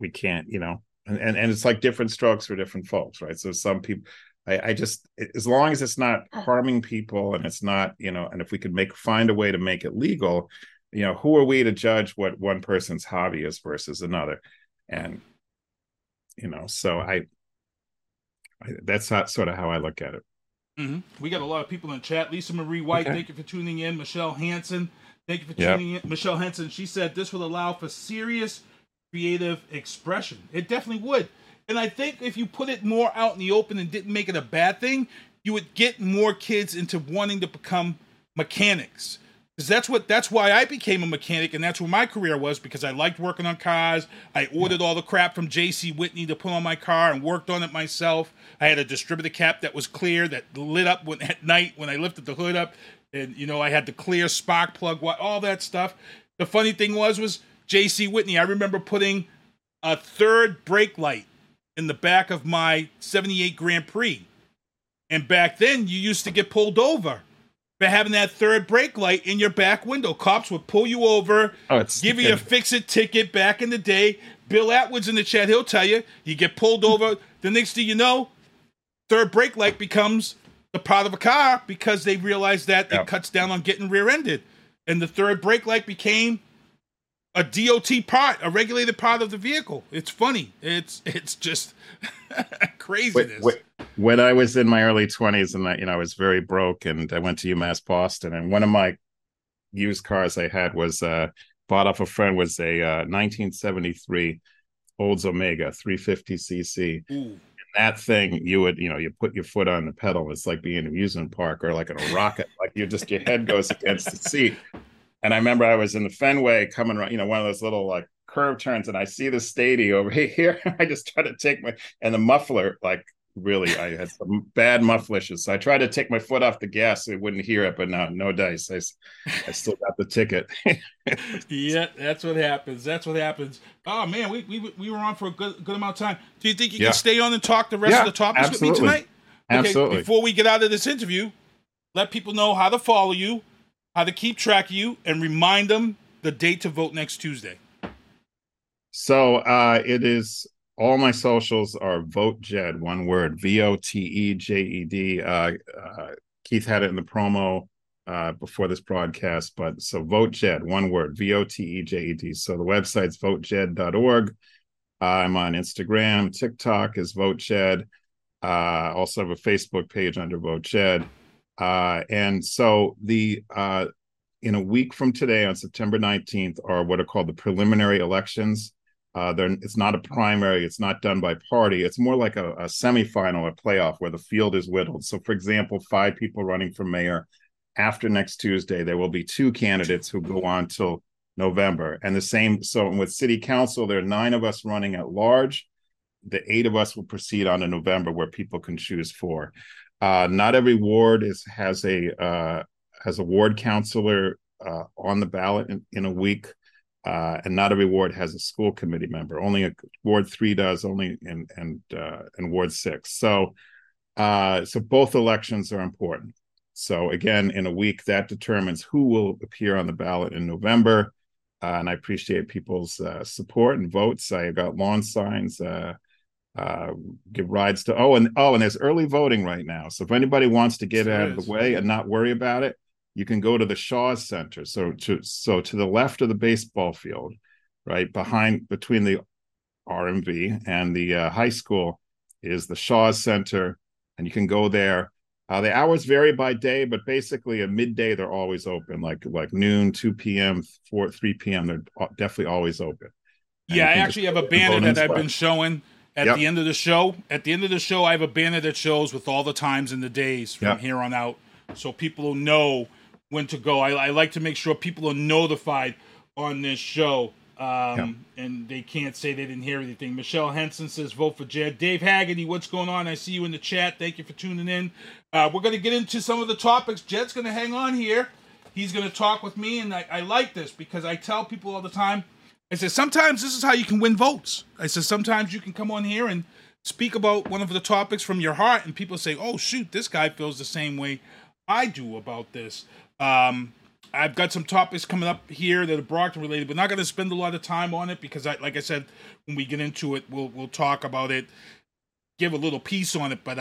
we can't, you know, and it's like different strokes for different folks. Right. So some people, I just, as long as it's not harming people, and it's not, you know, and if we could find a way to make it legal, you know, who are we to judge what one person's hobby is versus another? And, you know, so I that's not sort of how I look at it. Mm-hmm. We got a lot of people in the chat. Lisa Marie White, thank you for tuning in. Michelle Hansen, thank you for tuning in. Michelle Hansen, she said this will allow for serious creative expression. It definitely would. And I think if you put it more out in the open and didn't make it a bad thing, you would get more kids into wanting to become mechanics. Because that's why I became a mechanic, and that's where my career was, because I liked working on cars. I ordered all the crap from J.C. Whitney to put on my car and worked on it myself. I had a distributor cap that was clear that lit up at night when I lifted the hood up. And, you know, I had the clear spark plug, all that stuff. The funny thing was J.C. Whitney, I remember putting a third brake light in the back of my 78 Grand Prix. And back then, you used to get pulled over for having that third brake light in your back window. Cops would pull you over, give you a fix-it ticket back in the day. Bill Atwood's in the chat. He'll tell you. You get pulled over. The next thing you know, third brake light becomes the part of a car because they realized that it cuts down on getting rear-ended. And the third brake light became a DOT part, a regulated part of the vehicle. It's funny. It's just craziness. When I was in my early 20s, and I was very broke, and I went to UMass Boston, and one of my used cars I had was bought off a friend, was a 1973 Olds Omega 350cc. And that thing, you put your foot on the pedal. It's like being in an amusement park or like in a rocket. Like your head goes against the seat. And I remember I was in the Fenway coming around, you know, one of those little like curve turns, and I see the Stady over here. I just try to take and the muffler, like really, I had some bad muffler issues. So I tried to take my foot off the gas, so it wouldn't hear it, but no dice. I still got the ticket. Yeah, that's what happens. Oh man, we were on for a good amount of time. Do you think you can stay on and talk the rest of the topics with me tonight? Okay, absolutely. Before we get out of this interview, let people know how to follow you, how to keep track of you, and remind them the date to vote next Tuesday. So it is, all my socials are VoteJed, one word, VoteJed. Keith had it in the promo before this broadcast, but so VoteJed, one word, VoteJed. So the website's votejed.org. I'm on Instagram. TikTok is VoteJed. Also have a Facebook page under VoteJed. And so in a week from today, on September 19th, are what are called the preliminary elections. It's not a primary. It's not done by party. It's more like a semifinal, a playoff where the field is whittled. So, for example, 5 people running for mayor. After next Tuesday, there will be 2 candidates who go on till November. And the same. So with city council, there are 9 of us running at large. the 8 of us will proceed on in November, where people can choose for. Not every ward has a ward counselor on the ballot in a week, and not every ward has a school committee member. Only Ward 3 does, only in Ward 6. So both elections are important. So again, in a week, that determines who will appear on the ballot in November. And I appreciate people's support and votes. I got lawn signs, give rides to. And there's early voting right now. So if anybody wants to get out of the way and not worry about it, you can go to the Shaw's Center. So to the left of the baseball field, right between the RMV and the high school is the Shaw's Center, and you can go there. The hours vary by day, but basically at midday they're always open, like noon, 2 p.m., 4, 3 p.m. They're definitely always open. And I actually have a banner that I've been showing at the end of the show. At the end of the show, I have a banner that shows with all the times and the days from here on out, so people know when to go. I like to make sure people are notified on this show, and they can't say they didn't hear anything. Michelle Henson says, vote for Jed. Dave Haggerty, what's going on? I see you in the chat. Thank you for tuning in. We're going to get into some of the topics. Jed's going to hang on here. He's going to talk with me, and I like this because I tell people all the time, I said, sometimes this is how you can win votes. I said, sometimes you can come on here and speak about one of the topics from your heart, and people say, oh, shoot, this guy feels the same way I do about this. I've got some topics coming up here that are Brockton related. We're not going to spend a lot of time on it because, like I said, when we get into it, we'll talk about it, give a little piece on it, but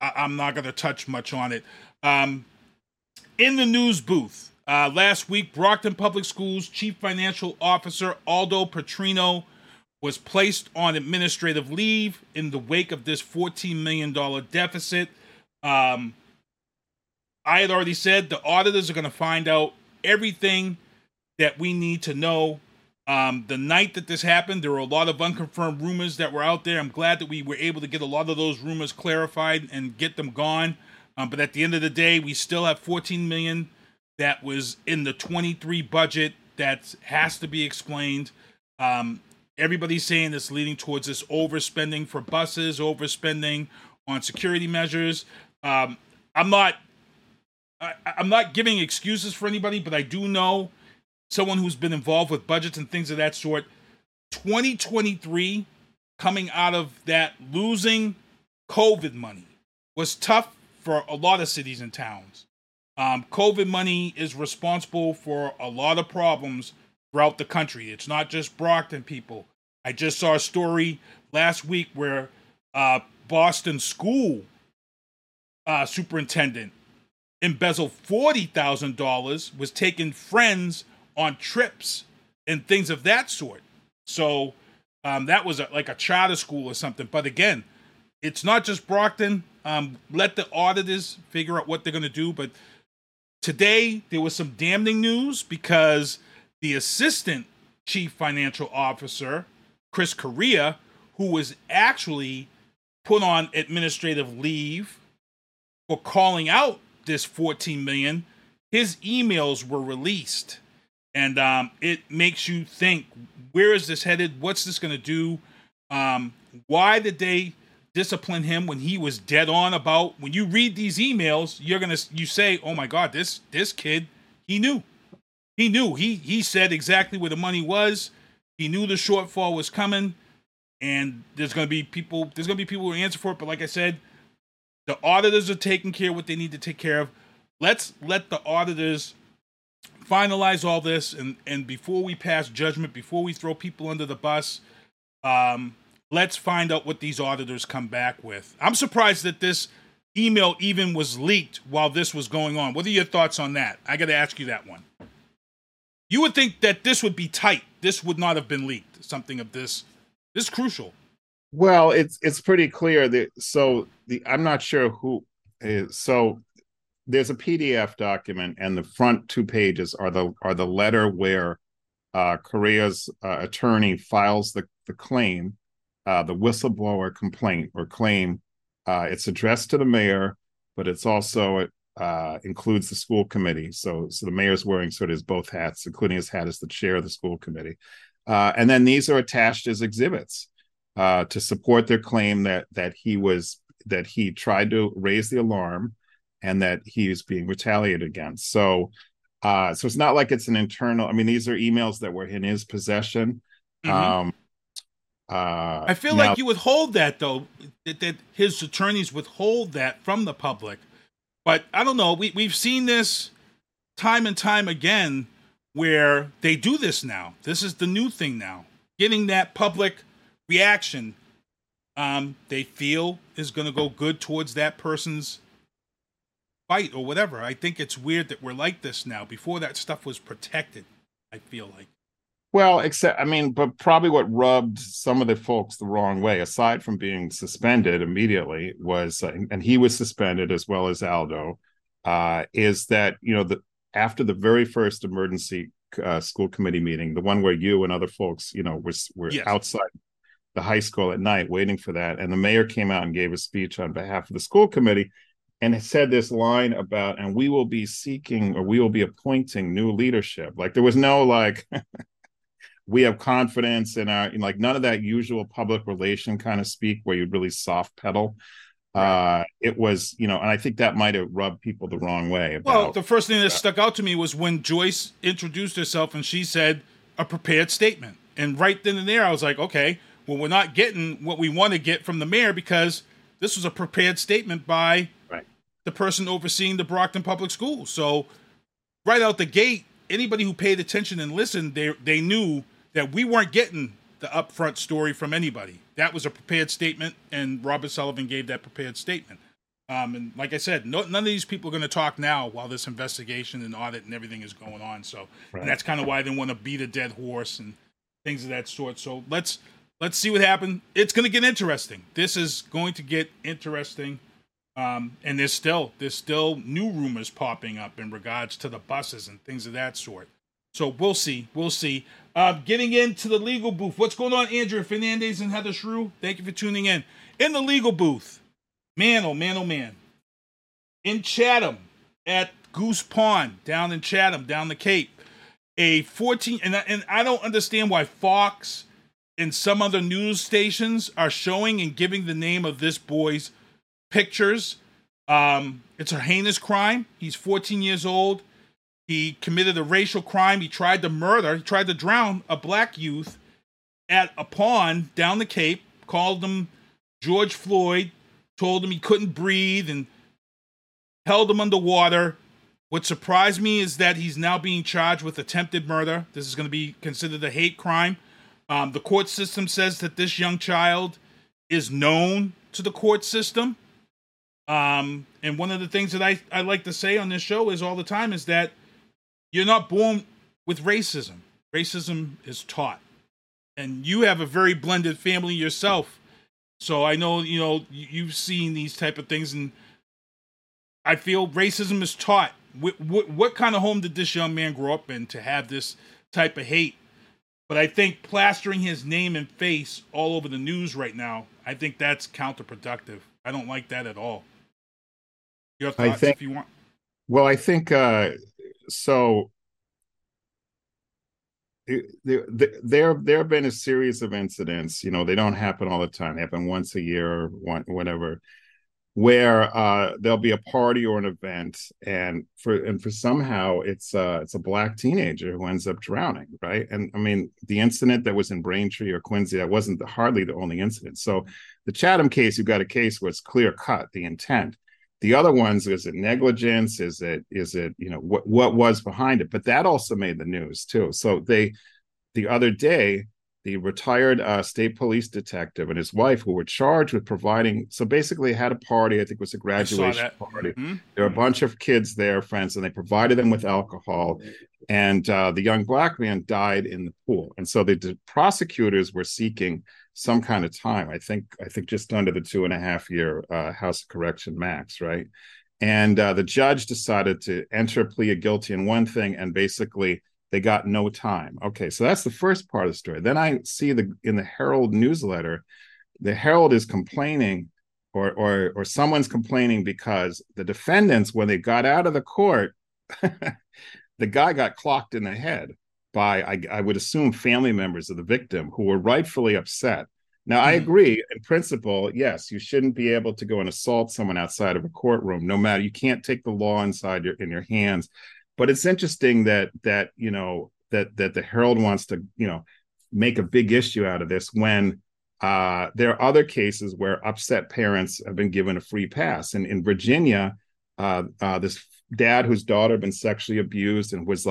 I'm not going to touch much on it. In the news booth, last week, Brockton Public Schools Chief Financial Officer Aldo Petrino was placed on administrative leave in the wake of this $14 million deficit. I had already said the auditors are going to find out everything that we need to know. The night that this happened, there were a lot of unconfirmed rumors that were out there. I'm glad that we were able to get a lot of those rumors clarified and get them gone. But at the end of the day, we still have $14 million that was in the 23 budget that has to be explained. Everybody's saying it's leading towards this overspending for buses, overspending on security measures. I'm not giving excuses for anybody, but I do know someone who's been involved with budgets and things of that sort. 2023, coming out of that, losing COVID money was tough for a lot of cities and towns. COVID money is responsible for a lot of problems throughout the country. It's not just Brockton people. I just saw a story last week where Boston school superintendent embezzled $40,000, was taking friends on trips and things of that sort. So that was like a charter school or something. But again, it's not just Brockton. Let the auditors figure out what they're going to do. But today there was some damning news because the assistant chief financial officer, Chris Correa, who was actually put on administrative leave for calling out this $14 million, his emails were released. And it makes you think, where is this headed? What's this going to do? Why did they discipline him when he was dead on about, when you read these emails, you say, oh my God, this kid, he knew. He said exactly where the money was. He knew the shortfall was coming, and there's going to be people who answer for it. But like I said, the auditors are taking care of what they need to take care of. Let's let the auditors finalize all this, and before we pass judgment, before we throw people under the bus, let's find out what these auditors come back with. I'm surprised that this email even was leaked while this was going on. What are your thoughts on that? I got to ask you that one. You would think that this would be tight. This would not have been leaked. Something of this. This is crucial. Well, it's pretty clear that I'm not sure who is, so there's a PDF document, and the front two pages are the letter where Correa's attorney files the claim, the whistleblower complaint or claim. It's addressed to the mayor, but it's also includes the school committee. So the mayor's wearing sort of his both hats, including his hat as the chair of the school committee, and then these are attached as exhibits. to support their claim that he tried to raise the alarm and that he is being retaliated against. So it's not like it's an internal. I mean, these are emails that were in his possession. Mm-hmm. I feel like you withhold that, though, that his attorneys withhold that from the public. But I don't know. We've seen this time and time again where they do this now. This is the new thing now. Getting that public reaction they feel is going to go good towards that person's fight or whatever. I think it's weird that we're like this now. Before, that stuff was protected, I feel like. Well, except, I mean, but probably what rubbed some of the folks the wrong way, aside from being suspended immediately, was, and he was suspended as well as Aldo, is that, you know, after the very first emergency school committee meeting, the one where you and other folks, you know, were yes. outside the high school at night waiting for that, and the mayor came out and gave a speech on behalf of the school committee, and it said this line about, and we will be seeking, or we will be appointing new leadership. Like, there was no, like... we have confidence in our, like, none of that usual public relation kind of speak where you'd really soft pedal. It was, you know, and I think that might have rubbed people the wrong way. Well, the first thing that stuck out to me was when Joyce introduced herself and she said a prepared statement. And right then and there, I was like, okay, well, we're not getting what we want to get from the mayor because this was a prepared statement by the person overseeing the Brockton Public Schools. So right out the gate, anybody who paid attention and listened, they knew that we weren't getting the upfront story from anybody. That was a prepared statement, and Robert Sullivan gave that prepared statement. And like I said, none of these people are going to talk now while this investigation and audit and everything is going on. So and that's kind of why they want to beat a dead horse and things of that sort. So let's see what happened. It's going to get interesting. This is going to get interesting. And there's still new rumors popping up in regards to the buses and things of that sort. So we'll see. Getting into the legal booth. What's going on, Andrea Fernandez and Heather Shrew? Thank you for tuning in. In the legal booth, man, oh man, oh man. In Chatham, at Goose Pond, down in Chatham, down the Cape, a 14, and I don't understand why Fox and some other news stations are showing and giving the name of this boy's pictures. It's a heinous crime. He's 14 years old. He committed a racial crime. He tried to murder. He tried to drown a black youth at a pond down the Cape, called him George Floyd, told him he couldn't breathe, and held him underwater. What surprised me is that he's now being charged with attempted murder. This is going to be considered a hate crime. The court system says that this young child is known to the court system. And one of the things that I like to say on this show is all the time is that you're not born with racism. Racism is taught. And you have a very blended family yourself. So I know, you know, you've seen these type of things, and I feel racism is taught. What kind of home did this young man grow up in to have this type of hate? But I think plastering his name and face all over the news right now, I think that's counterproductive. I don't like that at all. Your thoughts, if you want. Well, I think... So there have been a series of incidents, you know, they don't happen all the time. They happen once a year or whatever, where there'll be a party or an event, and for somehow it's a black teenager who ends up drowning, right? And I mean, the incident that was in Braintree or Quincy, that wasn't hardly the only incident. So the Chatham case, you've got a case where it's clear cut, the intent. The other ones, is it negligence? Is it, you know, what was behind it? But that also made the news too. So the other day, the retired state police detective and his wife, who were charged with providing, so basically had a party, I think it was a graduation party. Mm-hmm. There were a bunch of kids there, friends, and they provided them with alcohol. And the young black man died in the pool. And so the prosecutors were seeking some kind of time. I think just under the 2.5 year House of Correction max, right? And the judge decided to enter a plea of guilty in one thing, and basically they got no time. Okay, so that's the first part of the story. Then I see in the Herald newsletter, the Herald is complaining, or someone's complaining because the defendants, when they got out of the court, the guy got clocked in the head by, I would assume, family members of the victim who were rightfully upset Now, I agree in principle, yes, you shouldn't be able to go and assault someone outside of a courtroom, no matter, you can't take the law inside in your hands. But it's interesting that the Herald wants to, make a big issue out of this when there are other cases where upset parents have been given a free pass. And in Virginia, this dad whose daughter had been sexually abused and was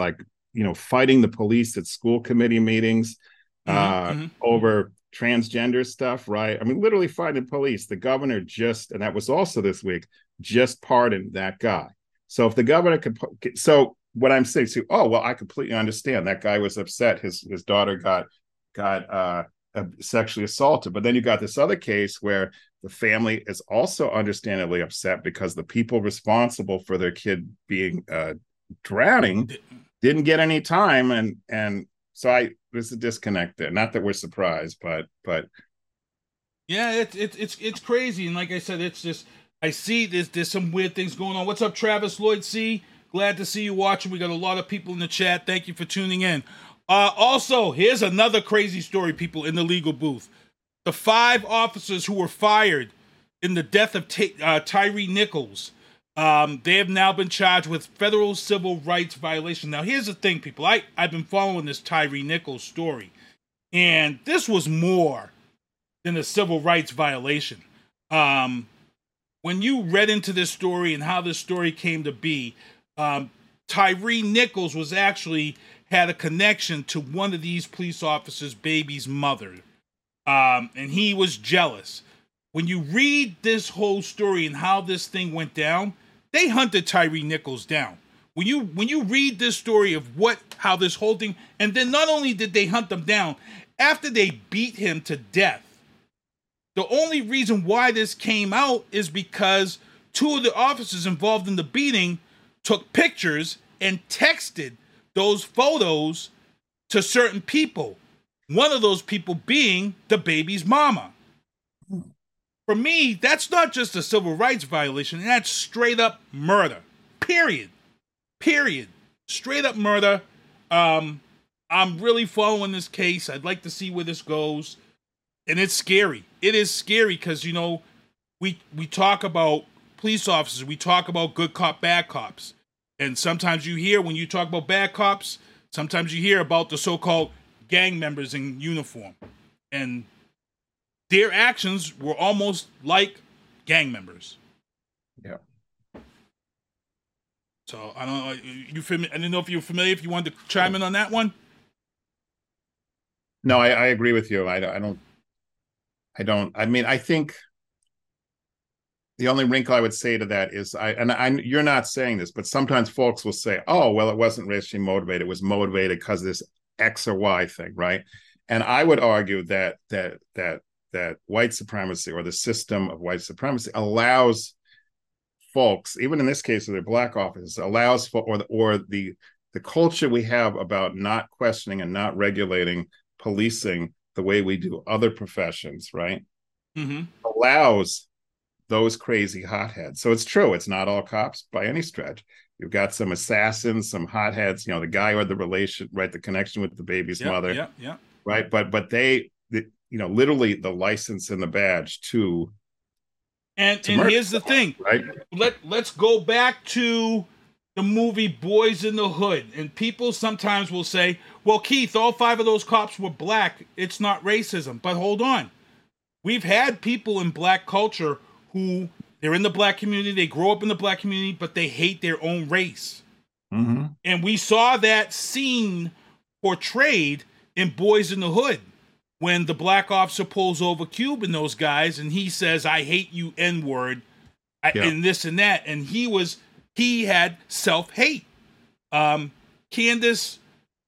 fighting the police at school committee meetings over transgender stuff, right? I mean, literally fighting the police. The governor and that was also this week, just pardoned that guy. So if the governor could, so what I'm saying to, I completely understand that guy was upset. His daughter got sexually assaulted. But then you got this other case where the family is also understandably upset because the people responsible for their kid being drowning didn't get any time. And so there's a disconnect there. Not that we're surprised, but. Yeah, it's crazy. And like I said, it's just, I see there's some weird things going on. What's up, Travis Lloyd C? Glad to see you watching. We got a lot of people in the chat. Thank you for tuning in. Also, here's another crazy story, people, in the legal booth. The 5 officers who were fired in the death of Tyree Nichols, they have now been charged with federal civil rights violation. Now, here's the thing, people. I've been following this Tyree Nichols story, and this was more than a civil rights violation. When you read into this story and how this story came to be, Tyree Nichols was actually had a connection to one of these police officers' baby's mother, and he was jealous. When you read this whole story and how this thing went down, they hunted Tyree Nichols down. When you read this story of how this whole thing, and then not only did they hunt them down, after they beat him to death, the only reason why this came out is because 2 of the officers involved in the beating took pictures and texted those photos to certain people, one of those people being the baby's mama. For me, that's not just a civil rights violation. That's straight up murder, period, straight up murder. I'm really following this case. I'd like to see where this goes. And it's scary. It is scary because, we talk about police officers. We talk about good cop, bad cops. And sometimes you hear, when you talk about bad cops, sometimes you hear about the so-called gang members in uniform. And their actions were almost like gang members. Yeah. So, I don't know. I don't know if you're familiar, if you wanted to chime in on that one. No, I agree with you. I think the only wrinkle I would say to that is, you're not saying this, but sometimes folks will say, oh, well, it wasn't racially motivated. It was motivated because this X or Y thing, right? And I would argue that white supremacy, or the system of white supremacy, allows folks, even in this case of their black officers, allows for, or the culture we have about not questioning and not regulating policing the way we do other professions, right? Mm-hmm. Allows those crazy hotheads. So it's true. It's not all cops by any stretch. You've got some assassins, some hotheads, the guy or the relation, right? The connection with the baby's mother. Yeah. Right. But they, literally the license and the badge to. And murder, here's the thing, right? Let's go back to the movie Boys in the Hood. And people sometimes will say, well, Keith, all 5 of those cops were black. It's not racism. But hold on. We've had people in black culture who, they're in the black community, they grow up in the black community, but they hate their own race. Mm-hmm. And we saw that scene portrayed in Boys in the Hood when the black officer pulls over Cube and those guys, and he says, I hate you, N-word, and this and that. And he had self-hate. Candace,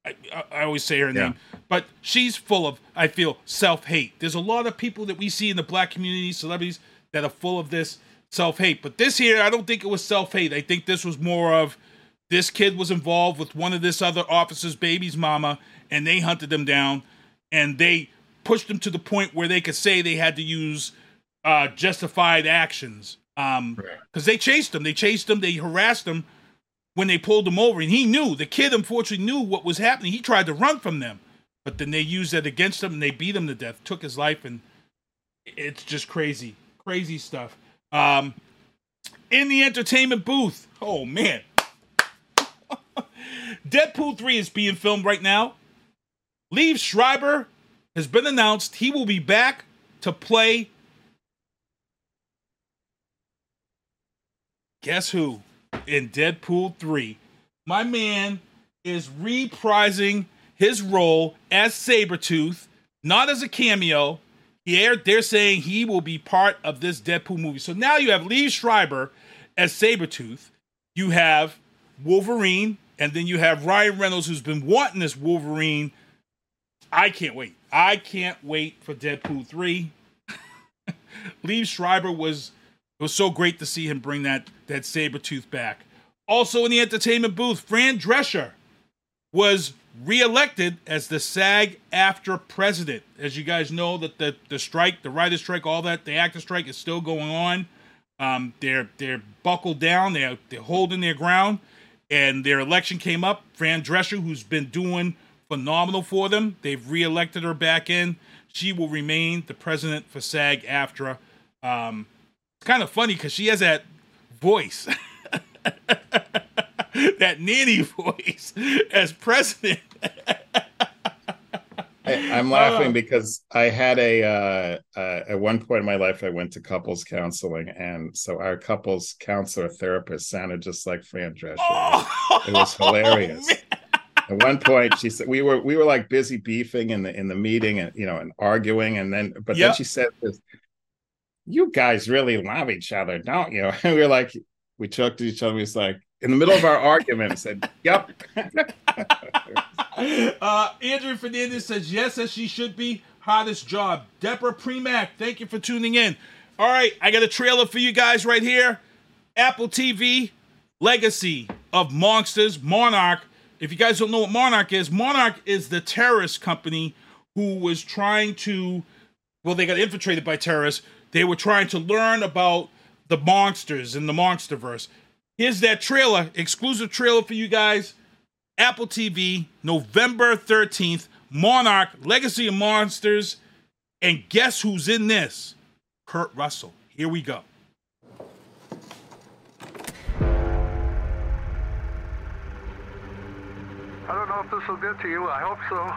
I always say her name, but she's full of, I feel, self-hate. There's a lot of people that we see in the black community, celebrities, that are full of this self-hate. But this here, I don't think it was self-hate. I think this was more of, this kid was involved with one of this other officer's baby's mama, and they hunted them down, and they pushed them to the point where they could say they had to use justified actions. Because they chased them. They harassed them when they pulled them over. And he knew. The kid, unfortunately, knew what was happening. He tried to run from them. But then they used that against him, and they beat him to death, took his life, and it's just crazy, crazy stuff. In the entertainment booth, oh man, Deadpool 3 is being filmed right now. Liev Schreiber has been announced. He will be back to play. Guess who? In Deadpool 3. My man is reprising his role as Sabretooth, not as a cameo. They're saying he will be part of this Deadpool movie. So now you have Liev Schreiber as Sabretooth. You have Wolverine. And then you have Ryan Reynolds, who's been wanting this Wolverine. I can't wait. I can't wait for Deadpool 3. Liev Schreiber was... It was so great to see him bring that Sabretooth back. Also in the entertainment booth, Fran Drescher was reelected as the SAG-AFTRA president. As you guys know, that the strike, the writer's strike, all that, the actor strike is still going on. They're buckled down. They're holding their ground. And their election came up. Fran Drescher, who's been doing phenomenal for them, they've reelected her back in. She will remain the president for SAG-AFTRA. It's kind of funny because she has that voice, that nanny voice as president. I'm laughing because I had at one point in my life, I went to couples counseling. And so our couples counselor therapist sounded just like Fran Drescher. Oh, it was hilarious. Man. At one point, she said we were like busy beefing in the meeting and, you know, and arguing. And then then she said this. You guys really love each other, don't you? And we were like, we chucked at each other. We was like, in the middle of our argument, said, yep. Andrew Fernandez says, yes, as she should be. Hottest job. Deborah Premack, thank you for tuning in. All right, I got a trailer for you guys right here. Apple TV, Legacy of Monsters, Monarch. If you guys don't know what Monarch is the terrorist company who was trying to, well, they got infiltrated by terrorists. They were trying to learn about the monsters in the Monsterverse. Here's that trailer, exclusive trailer for you guys. Apple TV, November 13th, Monarch, Legacy of Monsters. And guess who's in this? Kurt Russell. Here we go. I don't know if this will get to you. I hope so.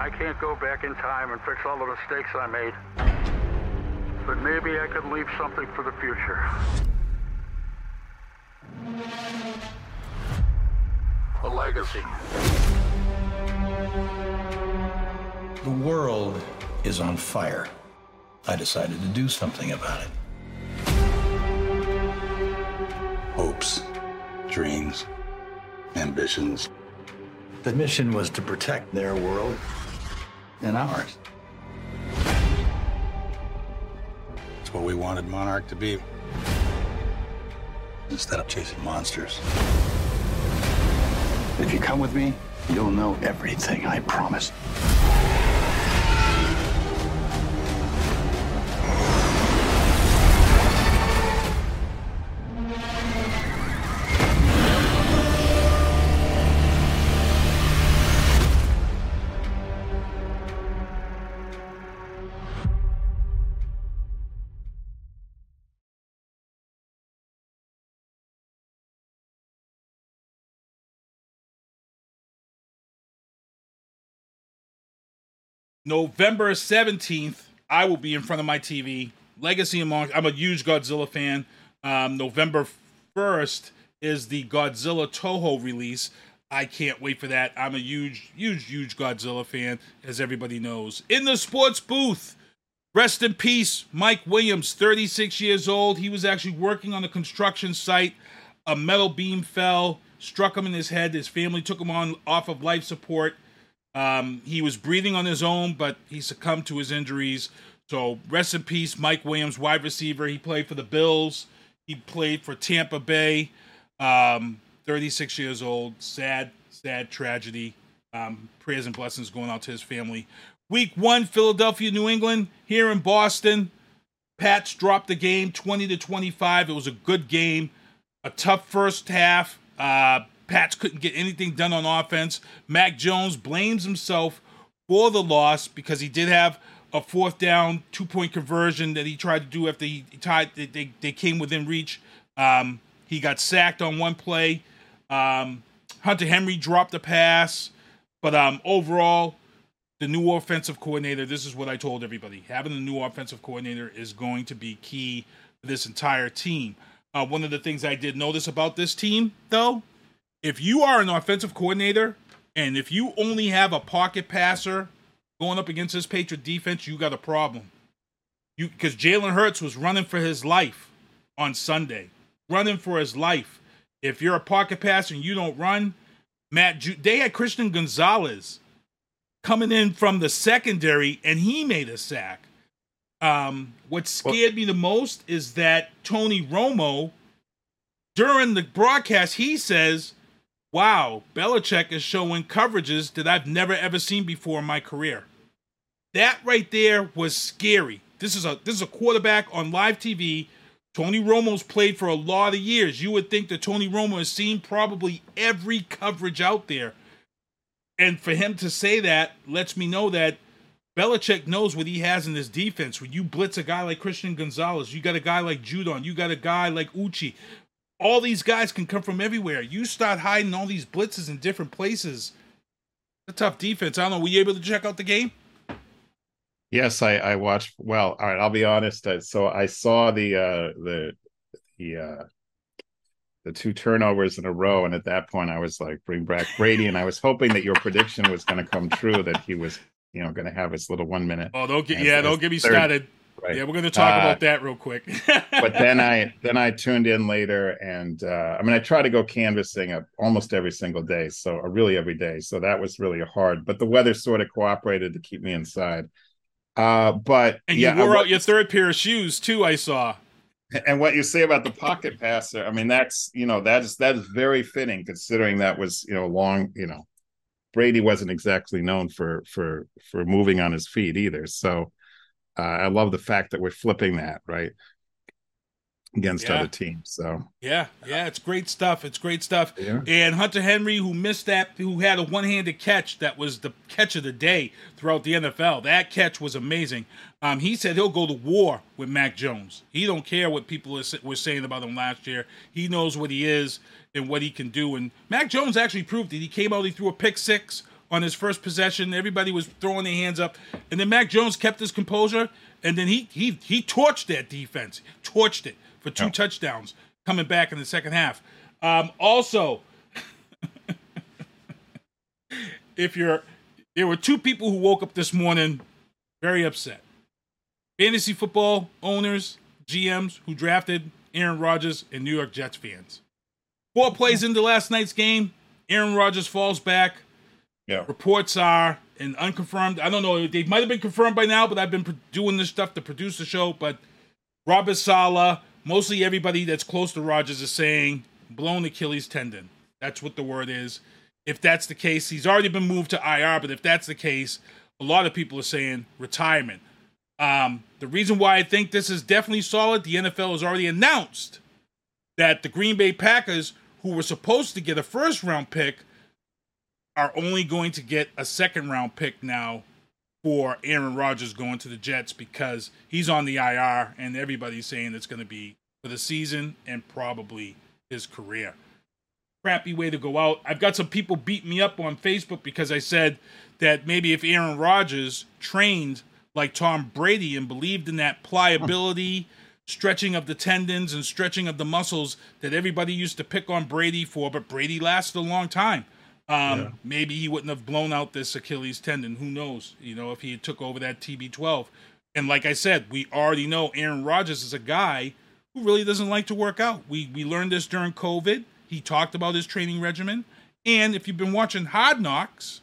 I can't go back in time and fix all the mistakes I made. But maybe I could leave something for the future. A legacy. The world is on fire. I decided to do something about it. Hopes, dreams, ambitions. The mission was to protect their world. And ours. It's what we wanted Monarch to be. Instead of chasing monsters. If you come with me, you'll know everything, I promise. November 17th, I will be in front of my TV. Legacy of Monsters. I'm a huge Godzilla fan. November 1st is the Godzilla Toho release. I can't wait for that. I'm a huge, huge, huge Godzilla fan, as everybody knows. In the sports booth, rest in peace, Mike Williams, 36 years old. He was actually working on a construction site. A metal beam fell, struck him in his head. His family took him off of life support. He was breathing on his own, but he succumbed to his injuries. So rest in peace, Mike Williams, wide receiver. He played for the Bills. He played for Tampa Bay. 36 years old. Sad, sad tragedy. Prayers and blessings going out to his family. Week 1, Philadelphia, New England. Here in Boston, Pats dropped the game 20-25. It was a good game. A tough first half. Pats couldn't get anything done on offense. Mac Jones blames himself for the loss because he did have a fourth down 2-point conversion that he tried to do after he tied. They came within reach. He got sacked on one play. Hunter Henry dropped a pass. But overall, the new offensive coordinator, this is what I told everybody, having a new offensive coordinator is going to be key for this entire team. One of the things I did notice about this team, though, if you are an offensive coordinator and if you only have a pocket passer going up against this Patriot defense, you got a problem. Because Jalen Hurts was running for his life on Sunday. Running for his life. If you're a pocket passer and you don't run, they had Christian Gonzalez coming in from the secondary, and he made a sack. What scared me the most is that Tony Romo, during the broadcast, he says, wow, Belichick is showing coverages that I've never, ever seen before in my career. That right there was scary. This is a quarterback on live TV. Tony Romo's played for a lot of years. You would think that Tony Romo has seen probably every coverage out there. And for him to say that lets me know that Belichick knows what he has in his defense. When you blitz a guy like Christian Gonzalez, you got a guy like Judon, you got a guy like Uchi. All these guys can come from everywhere. You start hiding all these blitzes in different places. It's a tough defense. I don't know. Were you able to check out the game? Yes, I watched. Well, all right. I'll be honest. So I saw the two turnovers in a row, and at that point, I was like, "Bring back Brady," and I was hoping that your prediction was going to come true, that he was, going to have his little 1 minute. Oh, don't get me started. Right. Yeah, we're going to talk about that real quick. But then I tuned in later, and I try to go canvassing almost every single day, every day. So that was really hard, but the weather sort of cooperated to keep me inside. You wore out your third pair of shoes too, I saw. And what you say about the pocket passer, I mean, that's that is very fitting, considering that was long. Brady wasn't exactly known for moving on his feet either. So I love the fact that we're flipping that right against other teams. So yeah, it's great stuff. Yeah. And Hunter Henry, who missed that, who had a one-handed catch that was the catch of the day throughout the NFL. That catch was amazing. He said he'll go to war with Mac Jones. He don't care what people were saying about him last year. He knows what he is and what he can do. And Mac Jones actually proved it. He came out, he threw a pick six on his first possession. Everybody was throwing their hands up. And then Mac Jones kept his composure, and then he torched that defense. Torched it. For two touchdowns coming back in the second half. Also, there were two people who woke up this morning very upset. Fantasy football owners, GMs who drafted Aaron Rodgers, and New York Jets fans. 4 plays into last night's game, Aaron Rodgers falls back. Yeah. Reports are and unconfirmed. I don't know. They might have been confirmed by now, but I've been doing this stuff to produce the show. But Robert Saleh. Mostly everybody that's close to Rodgers is saying blown Achilles tendon. That's what the word is. If that's the case, he's already been moved to IR, but if that's the case, a lot of people are saying retirement. The reason why I think this is definitely solid, the NFL has already announced that the Green Bay Packers, who were supposed to get a first-round pick, are only going to get a second-round pick now for Aaron Rodgers going to the Jets, because he's on the IR and everybody's saying it's going to be for the season and probably his career. Crappy way to go out. I've got some people beating me up on Facebook because I said that maybe if Aaron Rodgers trained like Tom Brady and believed in that pliability, stretching of the tendons and stretching of the muscles that everybody used to pick on Brady for, but Brady lasted a long time. Maybe he wouldn't have blown out this Achilles tendon. Who knows? If he had took over that TB12. And like I said, we already know Aaron Rodgers is a guy who really doesn't like to work out. We learned this during COVID. He talked about his training regimen. And if you've been watching Hard Knocks,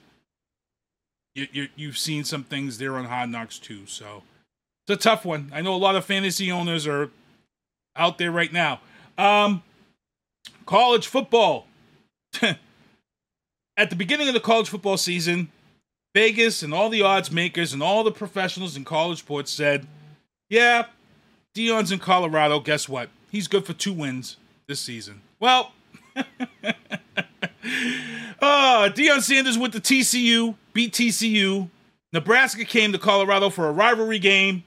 you've seen some things there on Hard Knocks too. So it's a tough one. I know a lot of fantasy owners are out there right now. College football. At the beginning of the college football season, Vegas and all the odds makers and all the professionals in college sports said, yeah, Deion's in Colorado. Guess what? He's good for 2 wins this season. Well, Deion Sanders went to TCU, beat TCU. Nebraska came to Colorado for a rivalry game.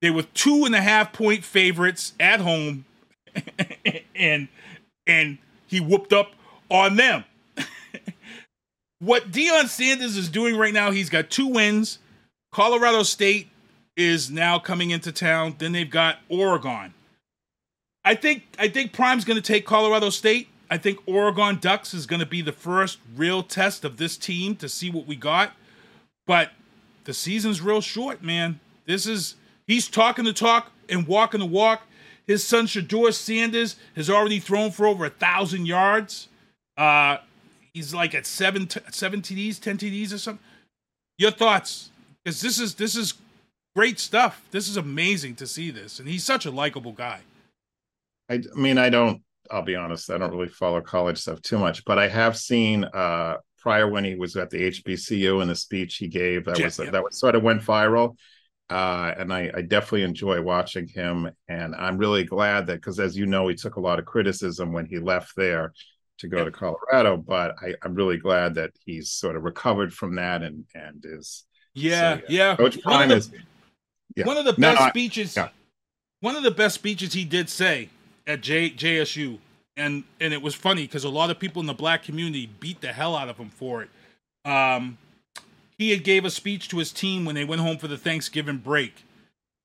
They were 2.5-point favorites at home, and he whooped up on them. What Deion Sanders is doing right now, he's got 2 wins. Colorado State is now coming into town. Then they've got Oregon. I think Prime's going to take Colorado State. I think Oregon Ducks is going to be the first real test of this team to see what we got. But the season's real short, man. He's talking the talk and walking the walk. His son, Shador Sanders, has already thrown for over 1,000 yards. He's like at 10 TDs or something. Your thoughts? Because this is great stuff. This is amazing to see this. And he's such a likable guy. I'll be honest, I don't really follow college stuff too much, but I have seen prior when he was at the HBCU and the speech he gave, that was sort of went viral. And I definitely enjoy watching him. And I'm really glad that, because as you know, he took a lot of criticism when he left there to go to Colorado, but I'm really glad that he's sort of recovered from that and is. Coach Prime is. One of the best speeches he did say at JSU, and it was funny because a lot of people in the black community beat the hell out of him for it. He had gave a speech to his team when they went home for the Thanksgiving break,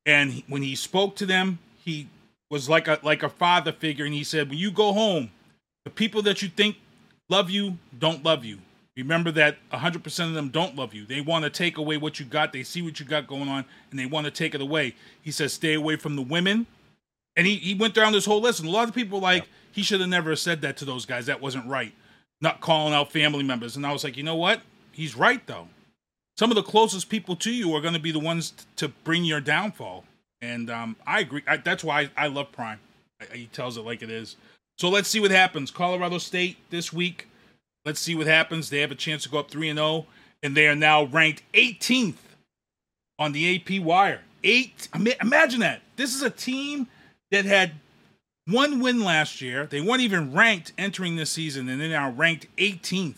and when he spoke to them, he was like a father figure, and he said, "When you go home, the people that you think love you don't love you. Remember that 100% of them don't love you. They want to take away what you got. They see what you got going on, and they want to take it away." He says, "Stay away from the women." And he went down this whole list. And a lot of people were like, he should have never said that to those guys. That wasn't right. Not calling out family members. And I was like, you know what? He's right, though. Some of the closest people to you are going to be the ones to bring your downfall. And I agree. That's why I love Prime. He tells it like it is. So let's see what happens. Colorado State this week. Let's see what happens. They have a chance to go up 3-0, and they are now ranked 18th on the AP wire. Imagine that. This is a team that had 1 win last year. They weren't even ranked entering this season, and they're now ranked 18th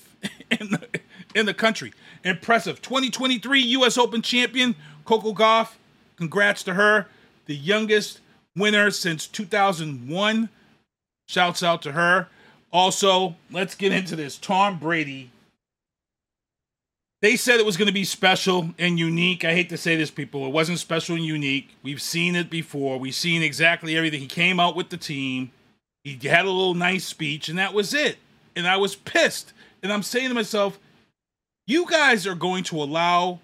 in the country. Impressive. 2023 U.S. Open champion, Coco Gauff. Congrats to her. The youngest winner since 2001. Shouts out to her. Also, let's get into this. Tom Brady. They said it was going to be special and unique. I hate to say this, people. It wasn't special and unique. We've seen it before. We've seen exactly everything. He came out with the team. He had a little nice speech, and that was it. And I was pissed. And I'm saying to myself, you guys are going to allow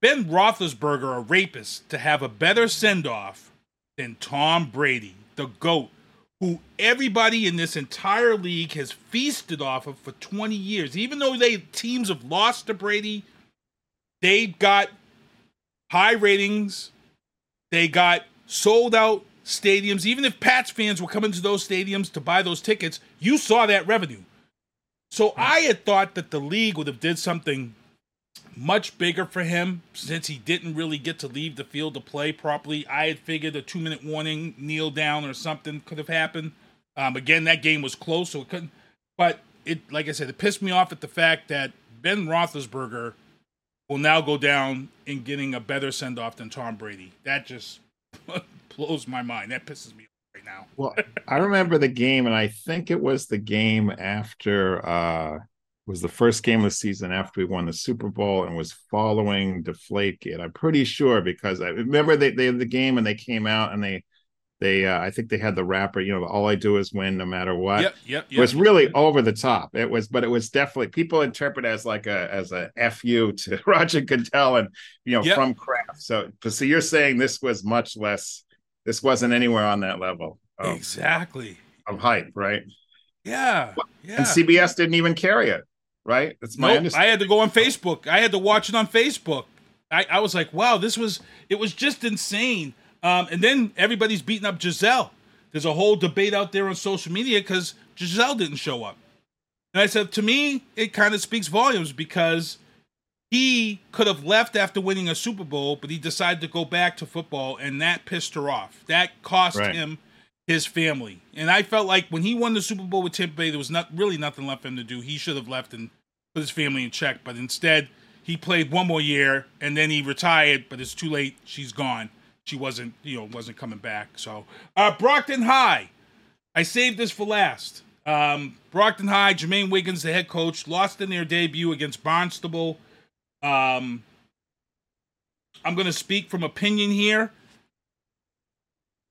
Ben Roethlisberger, a rapist, to have a better send-off than Tom Brady, the GOAT, who everybody in this entire league has feasted off of for 20 years. Even though teams have lost to Brady, they got high ratings. They got sold-out stadiums. Even if Pats fans were coming to those stadiums to buy those tickets, you saw that revenue. So I had thought that the league would have did something much bigger for him since he didn't really get to leave the field to play properly. I had figured a 2-minute warning, kneel down or something could have happened. Again, that game was close, so it couldn't. But it, like I said, it pissed me off at the fact that Ben Roethlisberger will now go down in getting a better send-off than Tom Brady. That just blows my mind. That pisses me off right now. Well, I remember the game, and I think it was the game after was the first game of the season after we won the Super Bowl and was following Deflategate. I'm pretty sure because I remember they had the game and they came out and they I think they had the rapper, you know, all I do is win no matter what. Yep. It was really over the top. It was, but it was definitely, people interpret as like a FU to Roger Goodell and, you know, from Kraft. So you're saying this was much less, this wasn't anywhere on that level. Exactly. Of hype, right? Yeah. And CBS didn't even carry it. Right? That's my understanding. I had to go on Facebook. I had to watch it on Facebook. I was like, wow, it was just insane. And then everybody's beating up Gisele. There's a whole debate out there on social media because Gisele didn't show up. And I said, to me, it kind of speaks volumes because he could have left after winning a Super Bowl, but he decided to go back to football, and that pissed her off. That cost him his family. And I felt like when he won the Super Bowl with Tampa Bay, there was really nothing left for him to do. He should have left and put his family in check. But instead, He played one more year, and then he retired, but it's too late. She's gone. She wasn't coming back. So Brockton High. I saved this for last. Brockton High, Jermaine Wiggins, the head coach, lost in their debut against Barnstable. I'm going to speak from opinion here.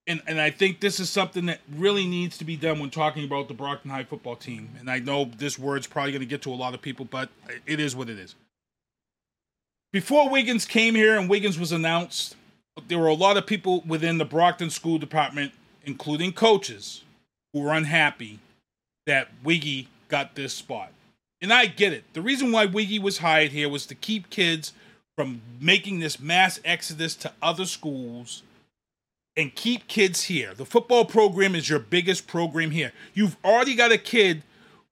And I think this is something that really needs to be done when talking about the Brockton High football team. And I know this word's probably going to get to a lot of people, but it is what it is. Before Wiggins came here and Wiggins was announced, there were a lot of people within the Brockton School Department, including coaches, who were unhappy that Wiggy got this spot. And I get it. The reason why Wiggy was hired here was to keep kids from making this mass exodus to other schools and keep kids here. The football program is your biggest program here. You've already got a kid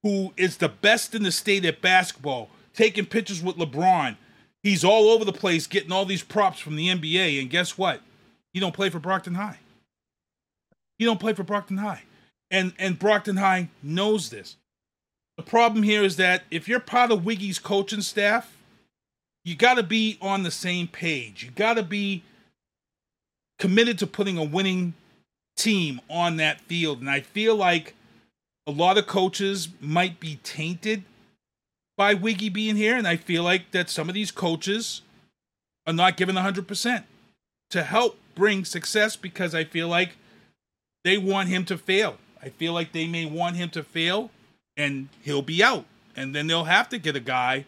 who is the best in the state at basketball, taking pictures with LeBron. He's all over the place getting all these props from the NBA, and guess what? He don't play for Brockton High. And Brockton High knows this. The problem here is that if you're part of Wiggy's coaching staff, you got to be on the same page. You got to be committed to putting a winning team on that field. And I feel like a lot of coaches might be tainted by Wiggy being here. And I feel like that some of these coaches are not given 100% to help bring success, because I feel like they want him to fail. I feel like they may want him to fail and he'll be out. And then they'll have to get a guy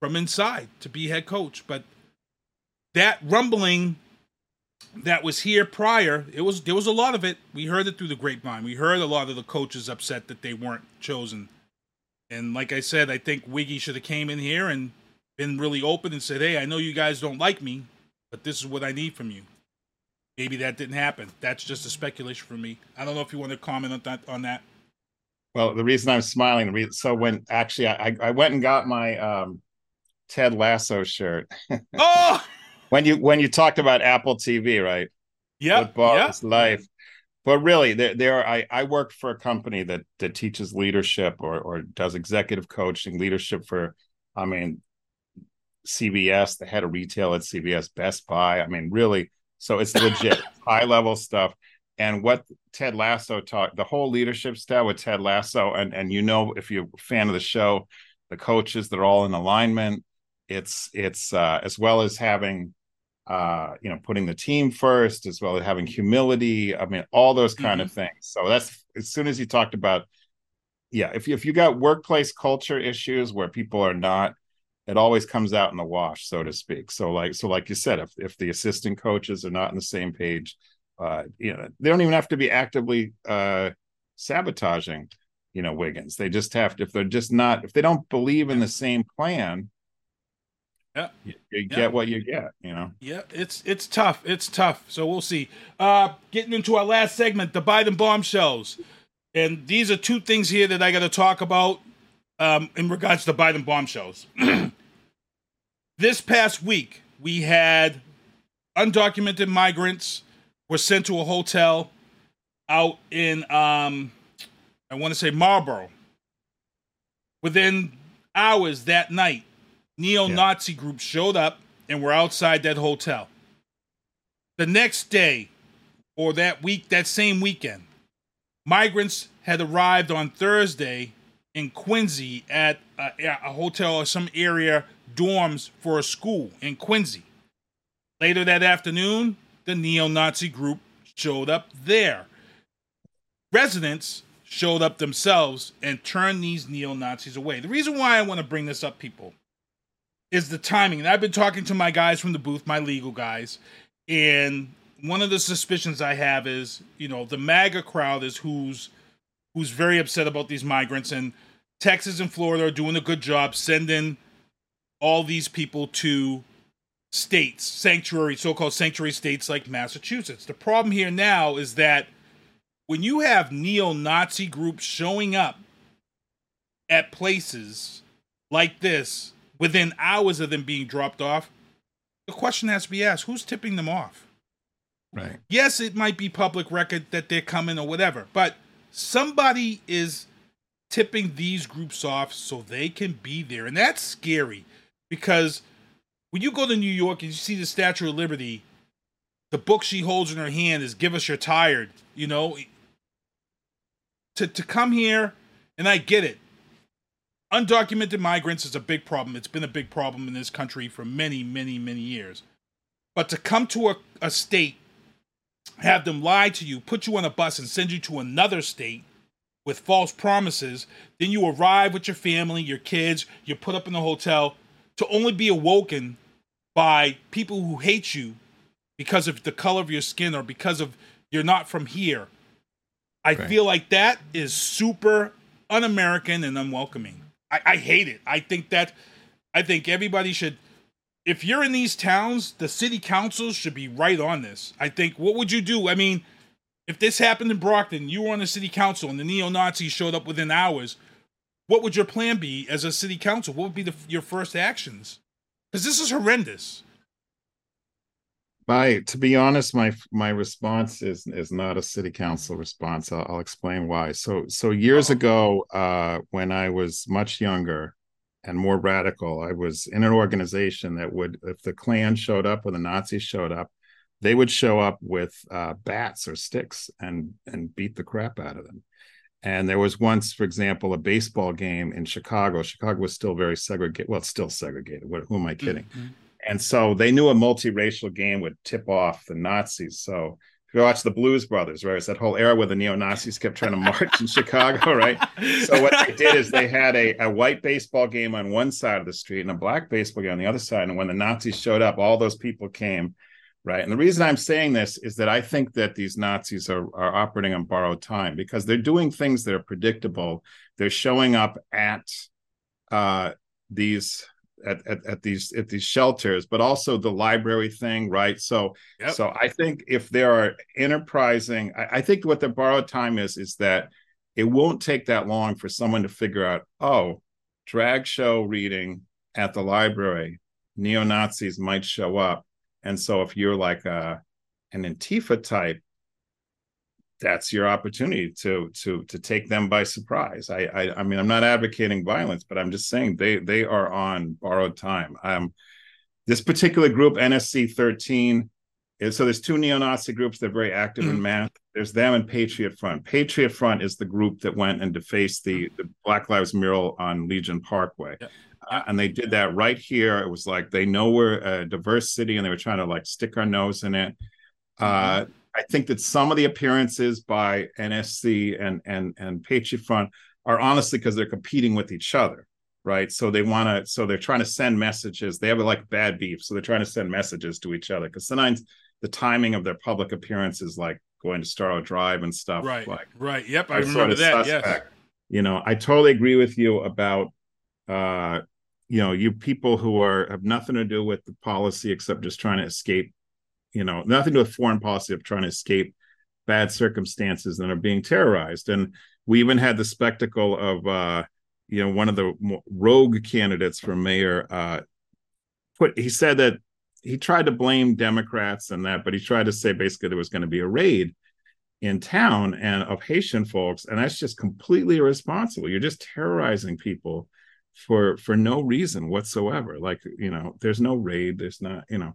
from inside to be head coach. But that rumbling that was here prior, there was a lot of it. We heard it through the grapevine. We heard a lot of the coaches upset that they weren't chosen. And like I said, I think Wiggy should have came in here and been really open and said, hey, I know you guys don't like me, but this is what I need from you. Maybe that didn't happen. That's just a speculation from me. I don't know if you want to comment on that. Well, the reason I'm smiling, I went and got my Ted Lasso shirt. Oh! When you talked about Apple TV, right? Yeah. Football is life. But really, I work for a company that teaches leadership or does executive coaching, leadership for, CVS, the head of retail at CVS, Best Buy. Really. So it's legit, high-level stuff. And what Ted Lasso taught, the whole leadership style with Ted Lasso, and if you're a fan of the show, the coaches, they're all in alignment. It's as well as having, putting the team first, as well as having humility. All those kind of things. So that's, as soon as you talked about, if you got workplace culture issues where people are not, it always comes out in the wash, so to speak. So like you said, if the assistant coaches are not on the same page, they don't even have to be actively sabotaging, Wiggins. They just have to, if they don't believe in the same plan, you get what you get, Yeah, it's tough. It's tough. So we'll see. Getting into our last segment, the Biden bombshells. And these are two things here that I got to talk about in regards to Biden bombshells. This past week, we had undocumented migrants were sent to a hotel out in, Marlborough. Within hours that night, neo-Nazi groups showed up and were outside that hotel. The next day, or that same weekend, migrants had arrived on Thursday in Quincy at a hotel or some area dorms for a school in Quincy. Later that afternoon, the neo-Nazi group showed up there. Residents showed up themselves and turned these neo-Nazis away. The reason why I want to bring this up, people, is the timing. And I've been talking to my guys from the booth, my legal guys, and one of the suspicions I have is, the MAGA crowd is who's very upset about these migrants, and Texas and Florida are doing a good job sending all these people to states, so-called sanctuary states like Massachusetts. The problem here now is that when you have neo-Nazi groups showing up at places like this, within hours of them being dropped off, the question has to be asked, who's tipping them off? Right. Yes, it might be public record that they're coming or whatever, but somebody is tipping these groups off so they can be there. And that's scary. Because when you go to New York and you see the Statue of Liberty, the book she holds in her hand is "Give Us Your Tired," you know? To come here, and I get it. Undocumented migrants is a big problem. It's been a big problem in this country for many, many, many years. But to come to a state, have them lie to you, put you on a bus, and send you to another state with false promises, then you arrive with your family, your kids, you're put up in the hotel to only be awoken by people who hate you because of the color of your skin or because of you're not from here. I feel like that is super un-American and unwelcoming. I hate it. I think everybody should, if you're in these towns, the city councils should be right on this. I think, what would you do? I mean, if this happened in Brockton, you were on the city council and the neo-Nazis showed up within hours, what would your plan be as a city council? What would be your first actions? Because this is horrendous. To be honest, my response is not a city council response. I'll explain why. So years ago, when I was much younger and more radical, I was in an organization that would, if the Klan showed up or the Nazis showed up, they would show up with bats or sticks and beat the crap out of them. And there was once, for example, a baseball game in Chicago. Chicago was still very segregated. Well, it's still segregated. Who am I kidding? Mm-hmm. And so they knew a multiracial game would tip off the Nazis. So if you watch the Blues Brothers, right, it's that whole era where the neo-Nazis kept trying to march in Chicago, right? So what they did is they had a white baseball game on one side of the street and a black baseball game on the other side. And when the Nazis showed up, all those people came, right? And the reason I'm saying this is that I think that these Nazis are operating on borrowed time because they're doing things that are predictable. They're showing up at these shelters, but also the library thing, right? So I think if there are enterprising, I think what the borrowed time is that it won't take that long for someone to figure out, oh, drag show reading at the library, neo-Nazis might show up. And so if you're like an Antifa type, that's your opportunity to take them by surprise. I mean, I'm not advocating violence, but I'm just saying they are on borrowed time. This particular group, NSC 13, so there's two neo-Nazi groups. They're very active in math. There's them and Patriot Front. Patriot Front is the group that went and defaced the Black Lives mural on Legion Parkway. Yeah. And they did that right here. It was like they know we're a diverse city, and they were trying to like stick our nose in it. I think that some of the appearances by NSC and Patriot Front are honestly because they're competing with each other, right? So they want to, so they're trying to send messages. They have like bad beef, so they're trying to send messages to each other because sometimes the timing of their public appearances, like going to Starro Drive and stuff, right? Yep, I remember that. Yes, you know, I totally agree with you about, you know, you people who have nothing to do with the policy except just trying to escape. You know, nothing to do with foreign policy of trying to escape bad circumstances and are being terrorized. And we even had the spectacle of, you know, one of the rogue candidates for mayor. He said that he tried to blame Democrats and that, but he tried to say basically there was going to be a raid in town and of Haitian folks. And that's just completely irresponsible. You're just terrorizing people for no reason whatsoever. Like, you know, there's no raid. There's not, you know.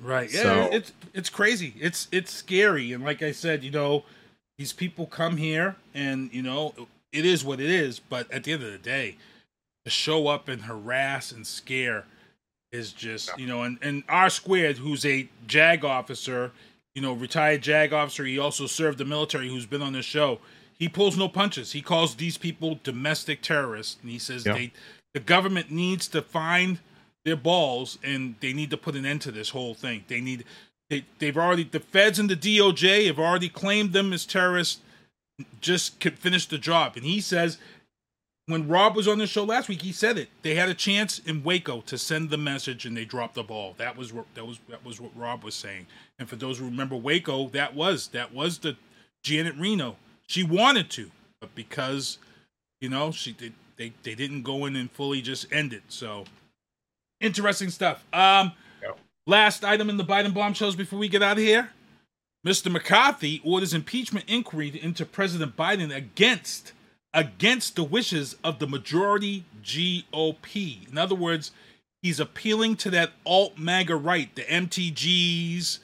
Right. Yeah, so, it's crazy. It's scary. And like I said, you know, these people come here and, you know, it is what it is. But at the end of the day, to show up and harass and scare is just, you know, and R Squared, who's a JAG officer, you know, retired JAG officer. He also served the military, who's been on this show. He pulls no punches. He calls these people domestic terrorists. And he says the government needs to find their balls, and they need to put an end to this whole thing. They've already, the feds and the DOJ have already claimed them as terrorists. Just could finish the job. And he says, when Rob was on the show last week, he said it. They had a chance in Waco to send the message, and they dropped the ball. That was what Rob was saying. And for those who remember Waco, that was the Janet Reno. She wanted to, but because, you know, they didn't go in and fully just end it. So. Interesting stuff. Last item in the Biden bombshells before we get out of here. Mr. McCarthy orders impeachment inquiry into President Biden against the wishes of the majority GOP. In other words, He's appealing to that alt MAGA right, the MTGs,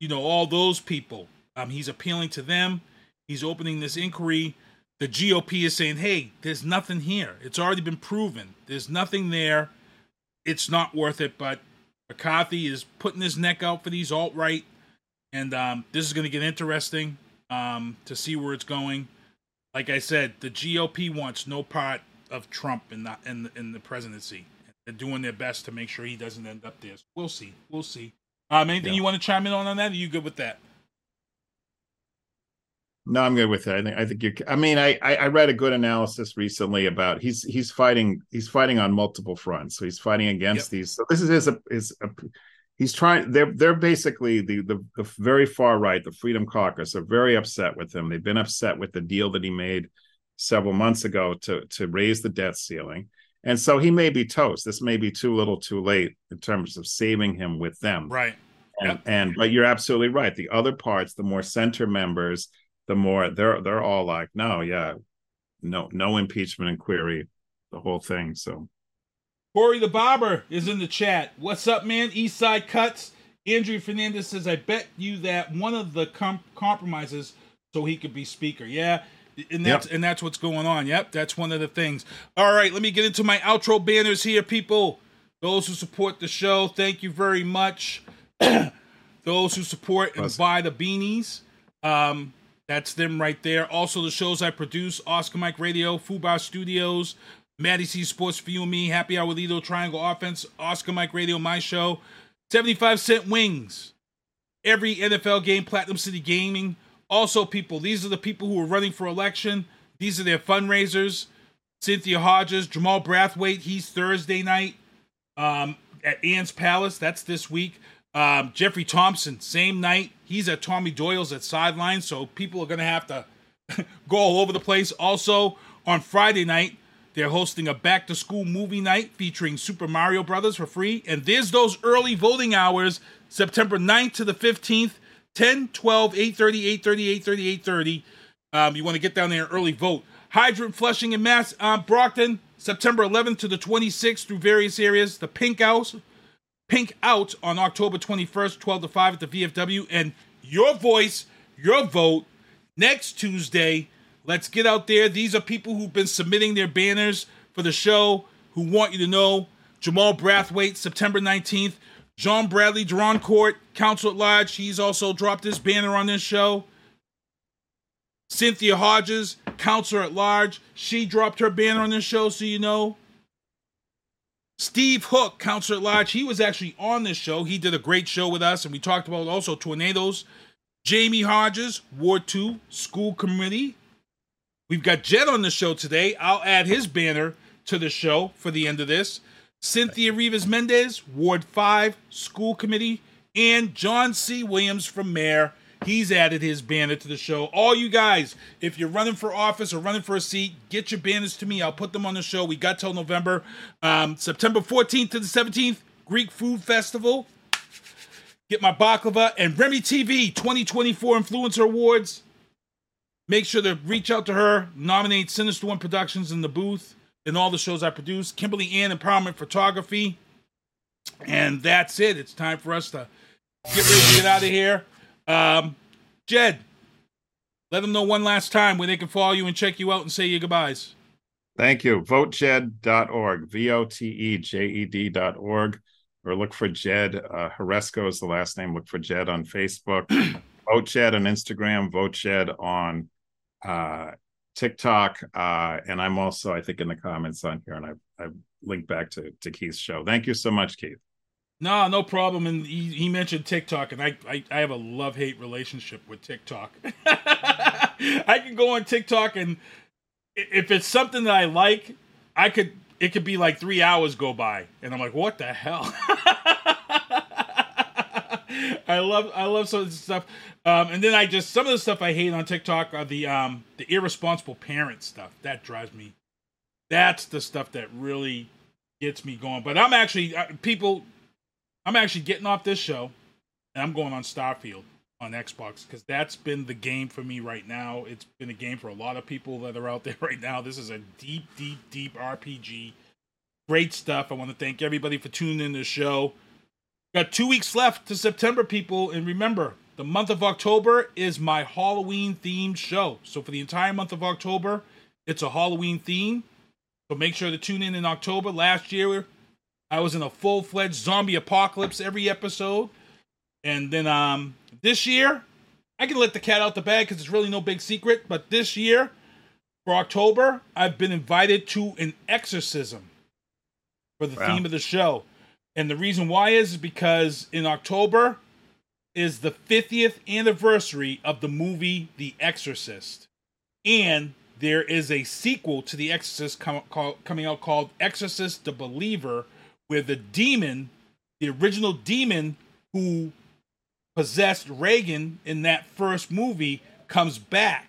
you know, all those people. He's appealing to them. He's opening this inquiry. The GOP is saying, hey, there's nothing here. It's already been proven. There's nothing there. It's not worth it. But McCarthy is putting his neck out for these alt-right. And this is going to get interesting to see where it's going. Like I said, the GOP wants no part of Trump in the presidency. They're doing their best to make sure he doesn't end up there. So we'll see. We'll see. Anything you want to chime in on that? Are you good with that? No, I'm good with it. I think you. I mean, I read a good analysis recently about he's fighting on multiple fronts. So he's fighting against these. So this is he's trying. They're basically the very far right, the Freedom Caucus, are very upset with him. They've been upset with the deal that he made several months ago to raise the debt ceiling, and so he may be toast. This may be too little, too late in terms of saving him with them. Right. But you're absolutely right. The other parts, the more center members, the more they're all like, no impeachment inquiry, the whole thing. So Corey the Barber is in the chat. What's up, man? Eastside Cuts. Andrew Fernandez says, I bet you that one of the compromises so he could be speaker. Yeah, and that's what's going on. Yep, that's one of the things. All right, let me get into my outro banners here, people. Those who support the show, thank you very much. Those who support and buy the beanies. That's them right there. Also, the shows I produce, Oscar Mike Radio, Fubar Studios, Maddie C Sports for You and Me, Happy Hour with Edo, Triangle Offense, Oscar Mike Radio, my show, 75-cent wings, every NFL game, Platinum City Gaming. Also, people, these are the people who are running for election. These are their fundraisers. Cynthia Hodges, Jamal Brathwaite, he's Thursday night at Ann's Palace. That's this week. Jeffrey Thompson, same night. He's at Tommy Doyle's at Sideline, so people are going to have to go all over the place. Also, on Friday night, they're hosting a back-to-school movie night featuring Super Mario Brothers for free. And there's those early voting hours, September 9th to the 15th, 10, 12, 8:30, 8:30, 8:30, 8:30. You want to get down there and early vote. Hydrant Flushing in Mass, Brockton, September 11th to the 26th through various areas. The Pink Out on October 21st, 12 to 5 at the VFW. And your voice, your vote, next Tuesday. Let's get out there. These are people who've been submitting their banners for the show who want you to know. Jamal Brathwaite, September 19th. John Bradley, Durancourt, Council at Large. He's also dropped his banner on this show. Cynthia Hodges, Council at Large. She dropped her banner on this show, so you know. Steve Hook, Counselor at Large, he was actually on this show. He did a great show with us, and we talked about also tornadoes. Jamie Hodges, Ward 2, School Committee. We've got Jed on the show today. I'll add his banner to the show for the end of this. Cynthia Rivas-Mendez, Ward 5, School Committee. And John C. Williams from Mayor. He's added his banner to the show. All you guys, if you're running for office or running for a seat, get your banners to me. I'll put them on the show. We got till November. September 14th to the 17th, Greek Food Festival. Get my baklava. And Remy TV 2024 Influencer Awards. Make sure to reach out to her. Nominate Sinister One Productions in the booth and all the shows I produce. Kimberly Ann Empowerment Photography. And that's it. It's time for us to get ready to get out of here. Jed, let them know one last time where they can follow you and check you out and say your goodbyes. Thank you. VoteJed.org, VOTEJED.org, or look for Jed. Hresko is the last name. Look for Jed on Facebook. VoteJed on Instagram, VoteJed on TikTok. And I'm also, I think, in the comments on here, and I linked back to Keith's show. Thank you so much, Keith. No, no problem. And he mentioned TikTok, and I have a love-hate relationship with TikTok. I can go on TikTok, and if it's something that I like, it could be like 3 hours go by, and I'm like, what the hell? I love some of this stuff, and then some of the stuff I hate on TikTok are the irresponsible parent stuff. That drives me. That's the stuff that really gets me going. But I'm actually getting off this show, and I'm going on Starfield on Xbox, because that's been the game for me right now. It's been a game for a lot of people that are out there right now. This is a deep, deep, deep RPG, Great stuff. I want to thank everybody for tuning in to the show. Got 2 weeks left to September, people. And remember, the month of October is my Halloween-themed show. So for the entire month of October, it's a Halloween theme. So make sure to tune in October. Last year, I was in a full-fledged zombie apocalypse every episode. And then this year, I can let the cat out the bag because it's really no big secret. But this year, for October, I've been invited to an exorcism for the theme of the show. And the reason why is because in October is the 50th anniversary of the movie The Exorcist. And there is a sequel to The Exorcist coming out called Exorcist the Believer, where the demon, the original demon who possessed Reagan in that first movie, comes back.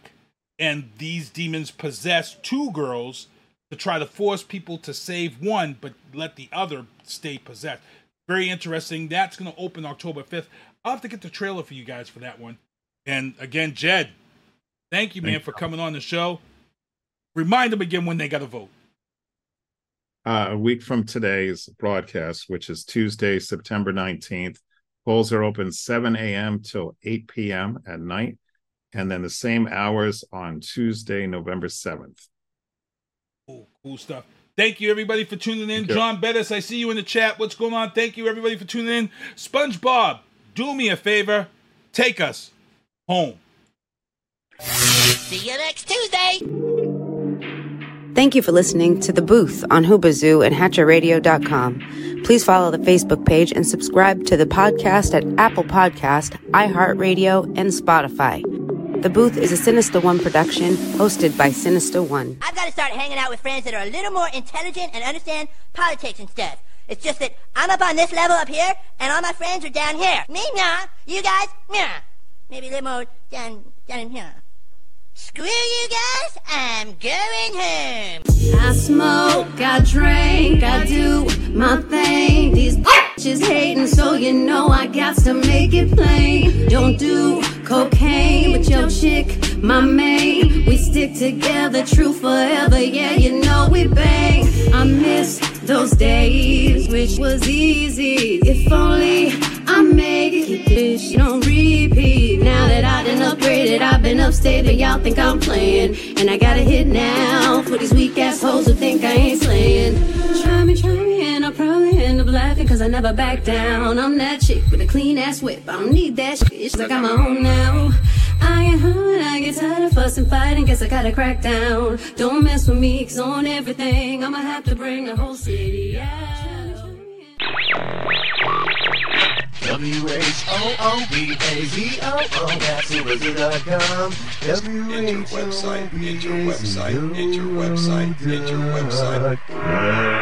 And these demons possess two girls to try to force people to save one, but let the other stay possessed. Very interesting. That's going to open October 5th. I'll have to get the trailer for you guys for that one. And again, Jed, thank you, man, for coming on the show. Remind them again when they got to vote. A week from today's broadcast, which is Tuesday, September 19th, polls are open 7 a.m. till 8 p.m. at night, and then the same hours on Tuesday, November 7th. Cool stuff. Thank you, everybody, for tuning in. John Bettis, I see you in the chat. What's going on? Thank you, everybody, for tuning in. SpongeBob, do me a favor. Take us home. See you next Tuesday. Thank you for listening to The Booth on Hoobazoo and HatcherRadio.com. Please follow the Facebook page and subscribe to the podcast at Apple Podcast, iHeartRadio, and Spotify. The Booth is a Sinister One production hosted by Sinister One. I've got to start hanging out with friends that are a little more intelligent and understand politics and stuff. It's just that I'm up on this level up here, and all my friends are down here. Me, nah. You guys, nah. Maybe a little more down in here. Screw you guys, I'm going home. I smoke, I drink, I do my thing. These bitches hating, so you know I got to make it plain. Don't do cocaine, but your chick, my main. We stick together, true forever, yeah, you know we bang. I miss those days, which was easy. If only I made it, bitch, don't repeat. Now that I done upgraded, I've been upstate, but y'all think I'm playing. And I gotta hit now for these weak assholes who think I ain't slaying. Try me, and I'll probably end up laughing, cause I never back down. I'm that chick with a clean ass whip, I don't need that shit, it's like I'm my own now. I ain't home, I get tired of fussing, fighting, guess I gotta crack down. Don't mess with me, cause on everything, I'ma have to bring the whole city out. WHOOBAZOO, that's Hoobazoo.com. Enter website,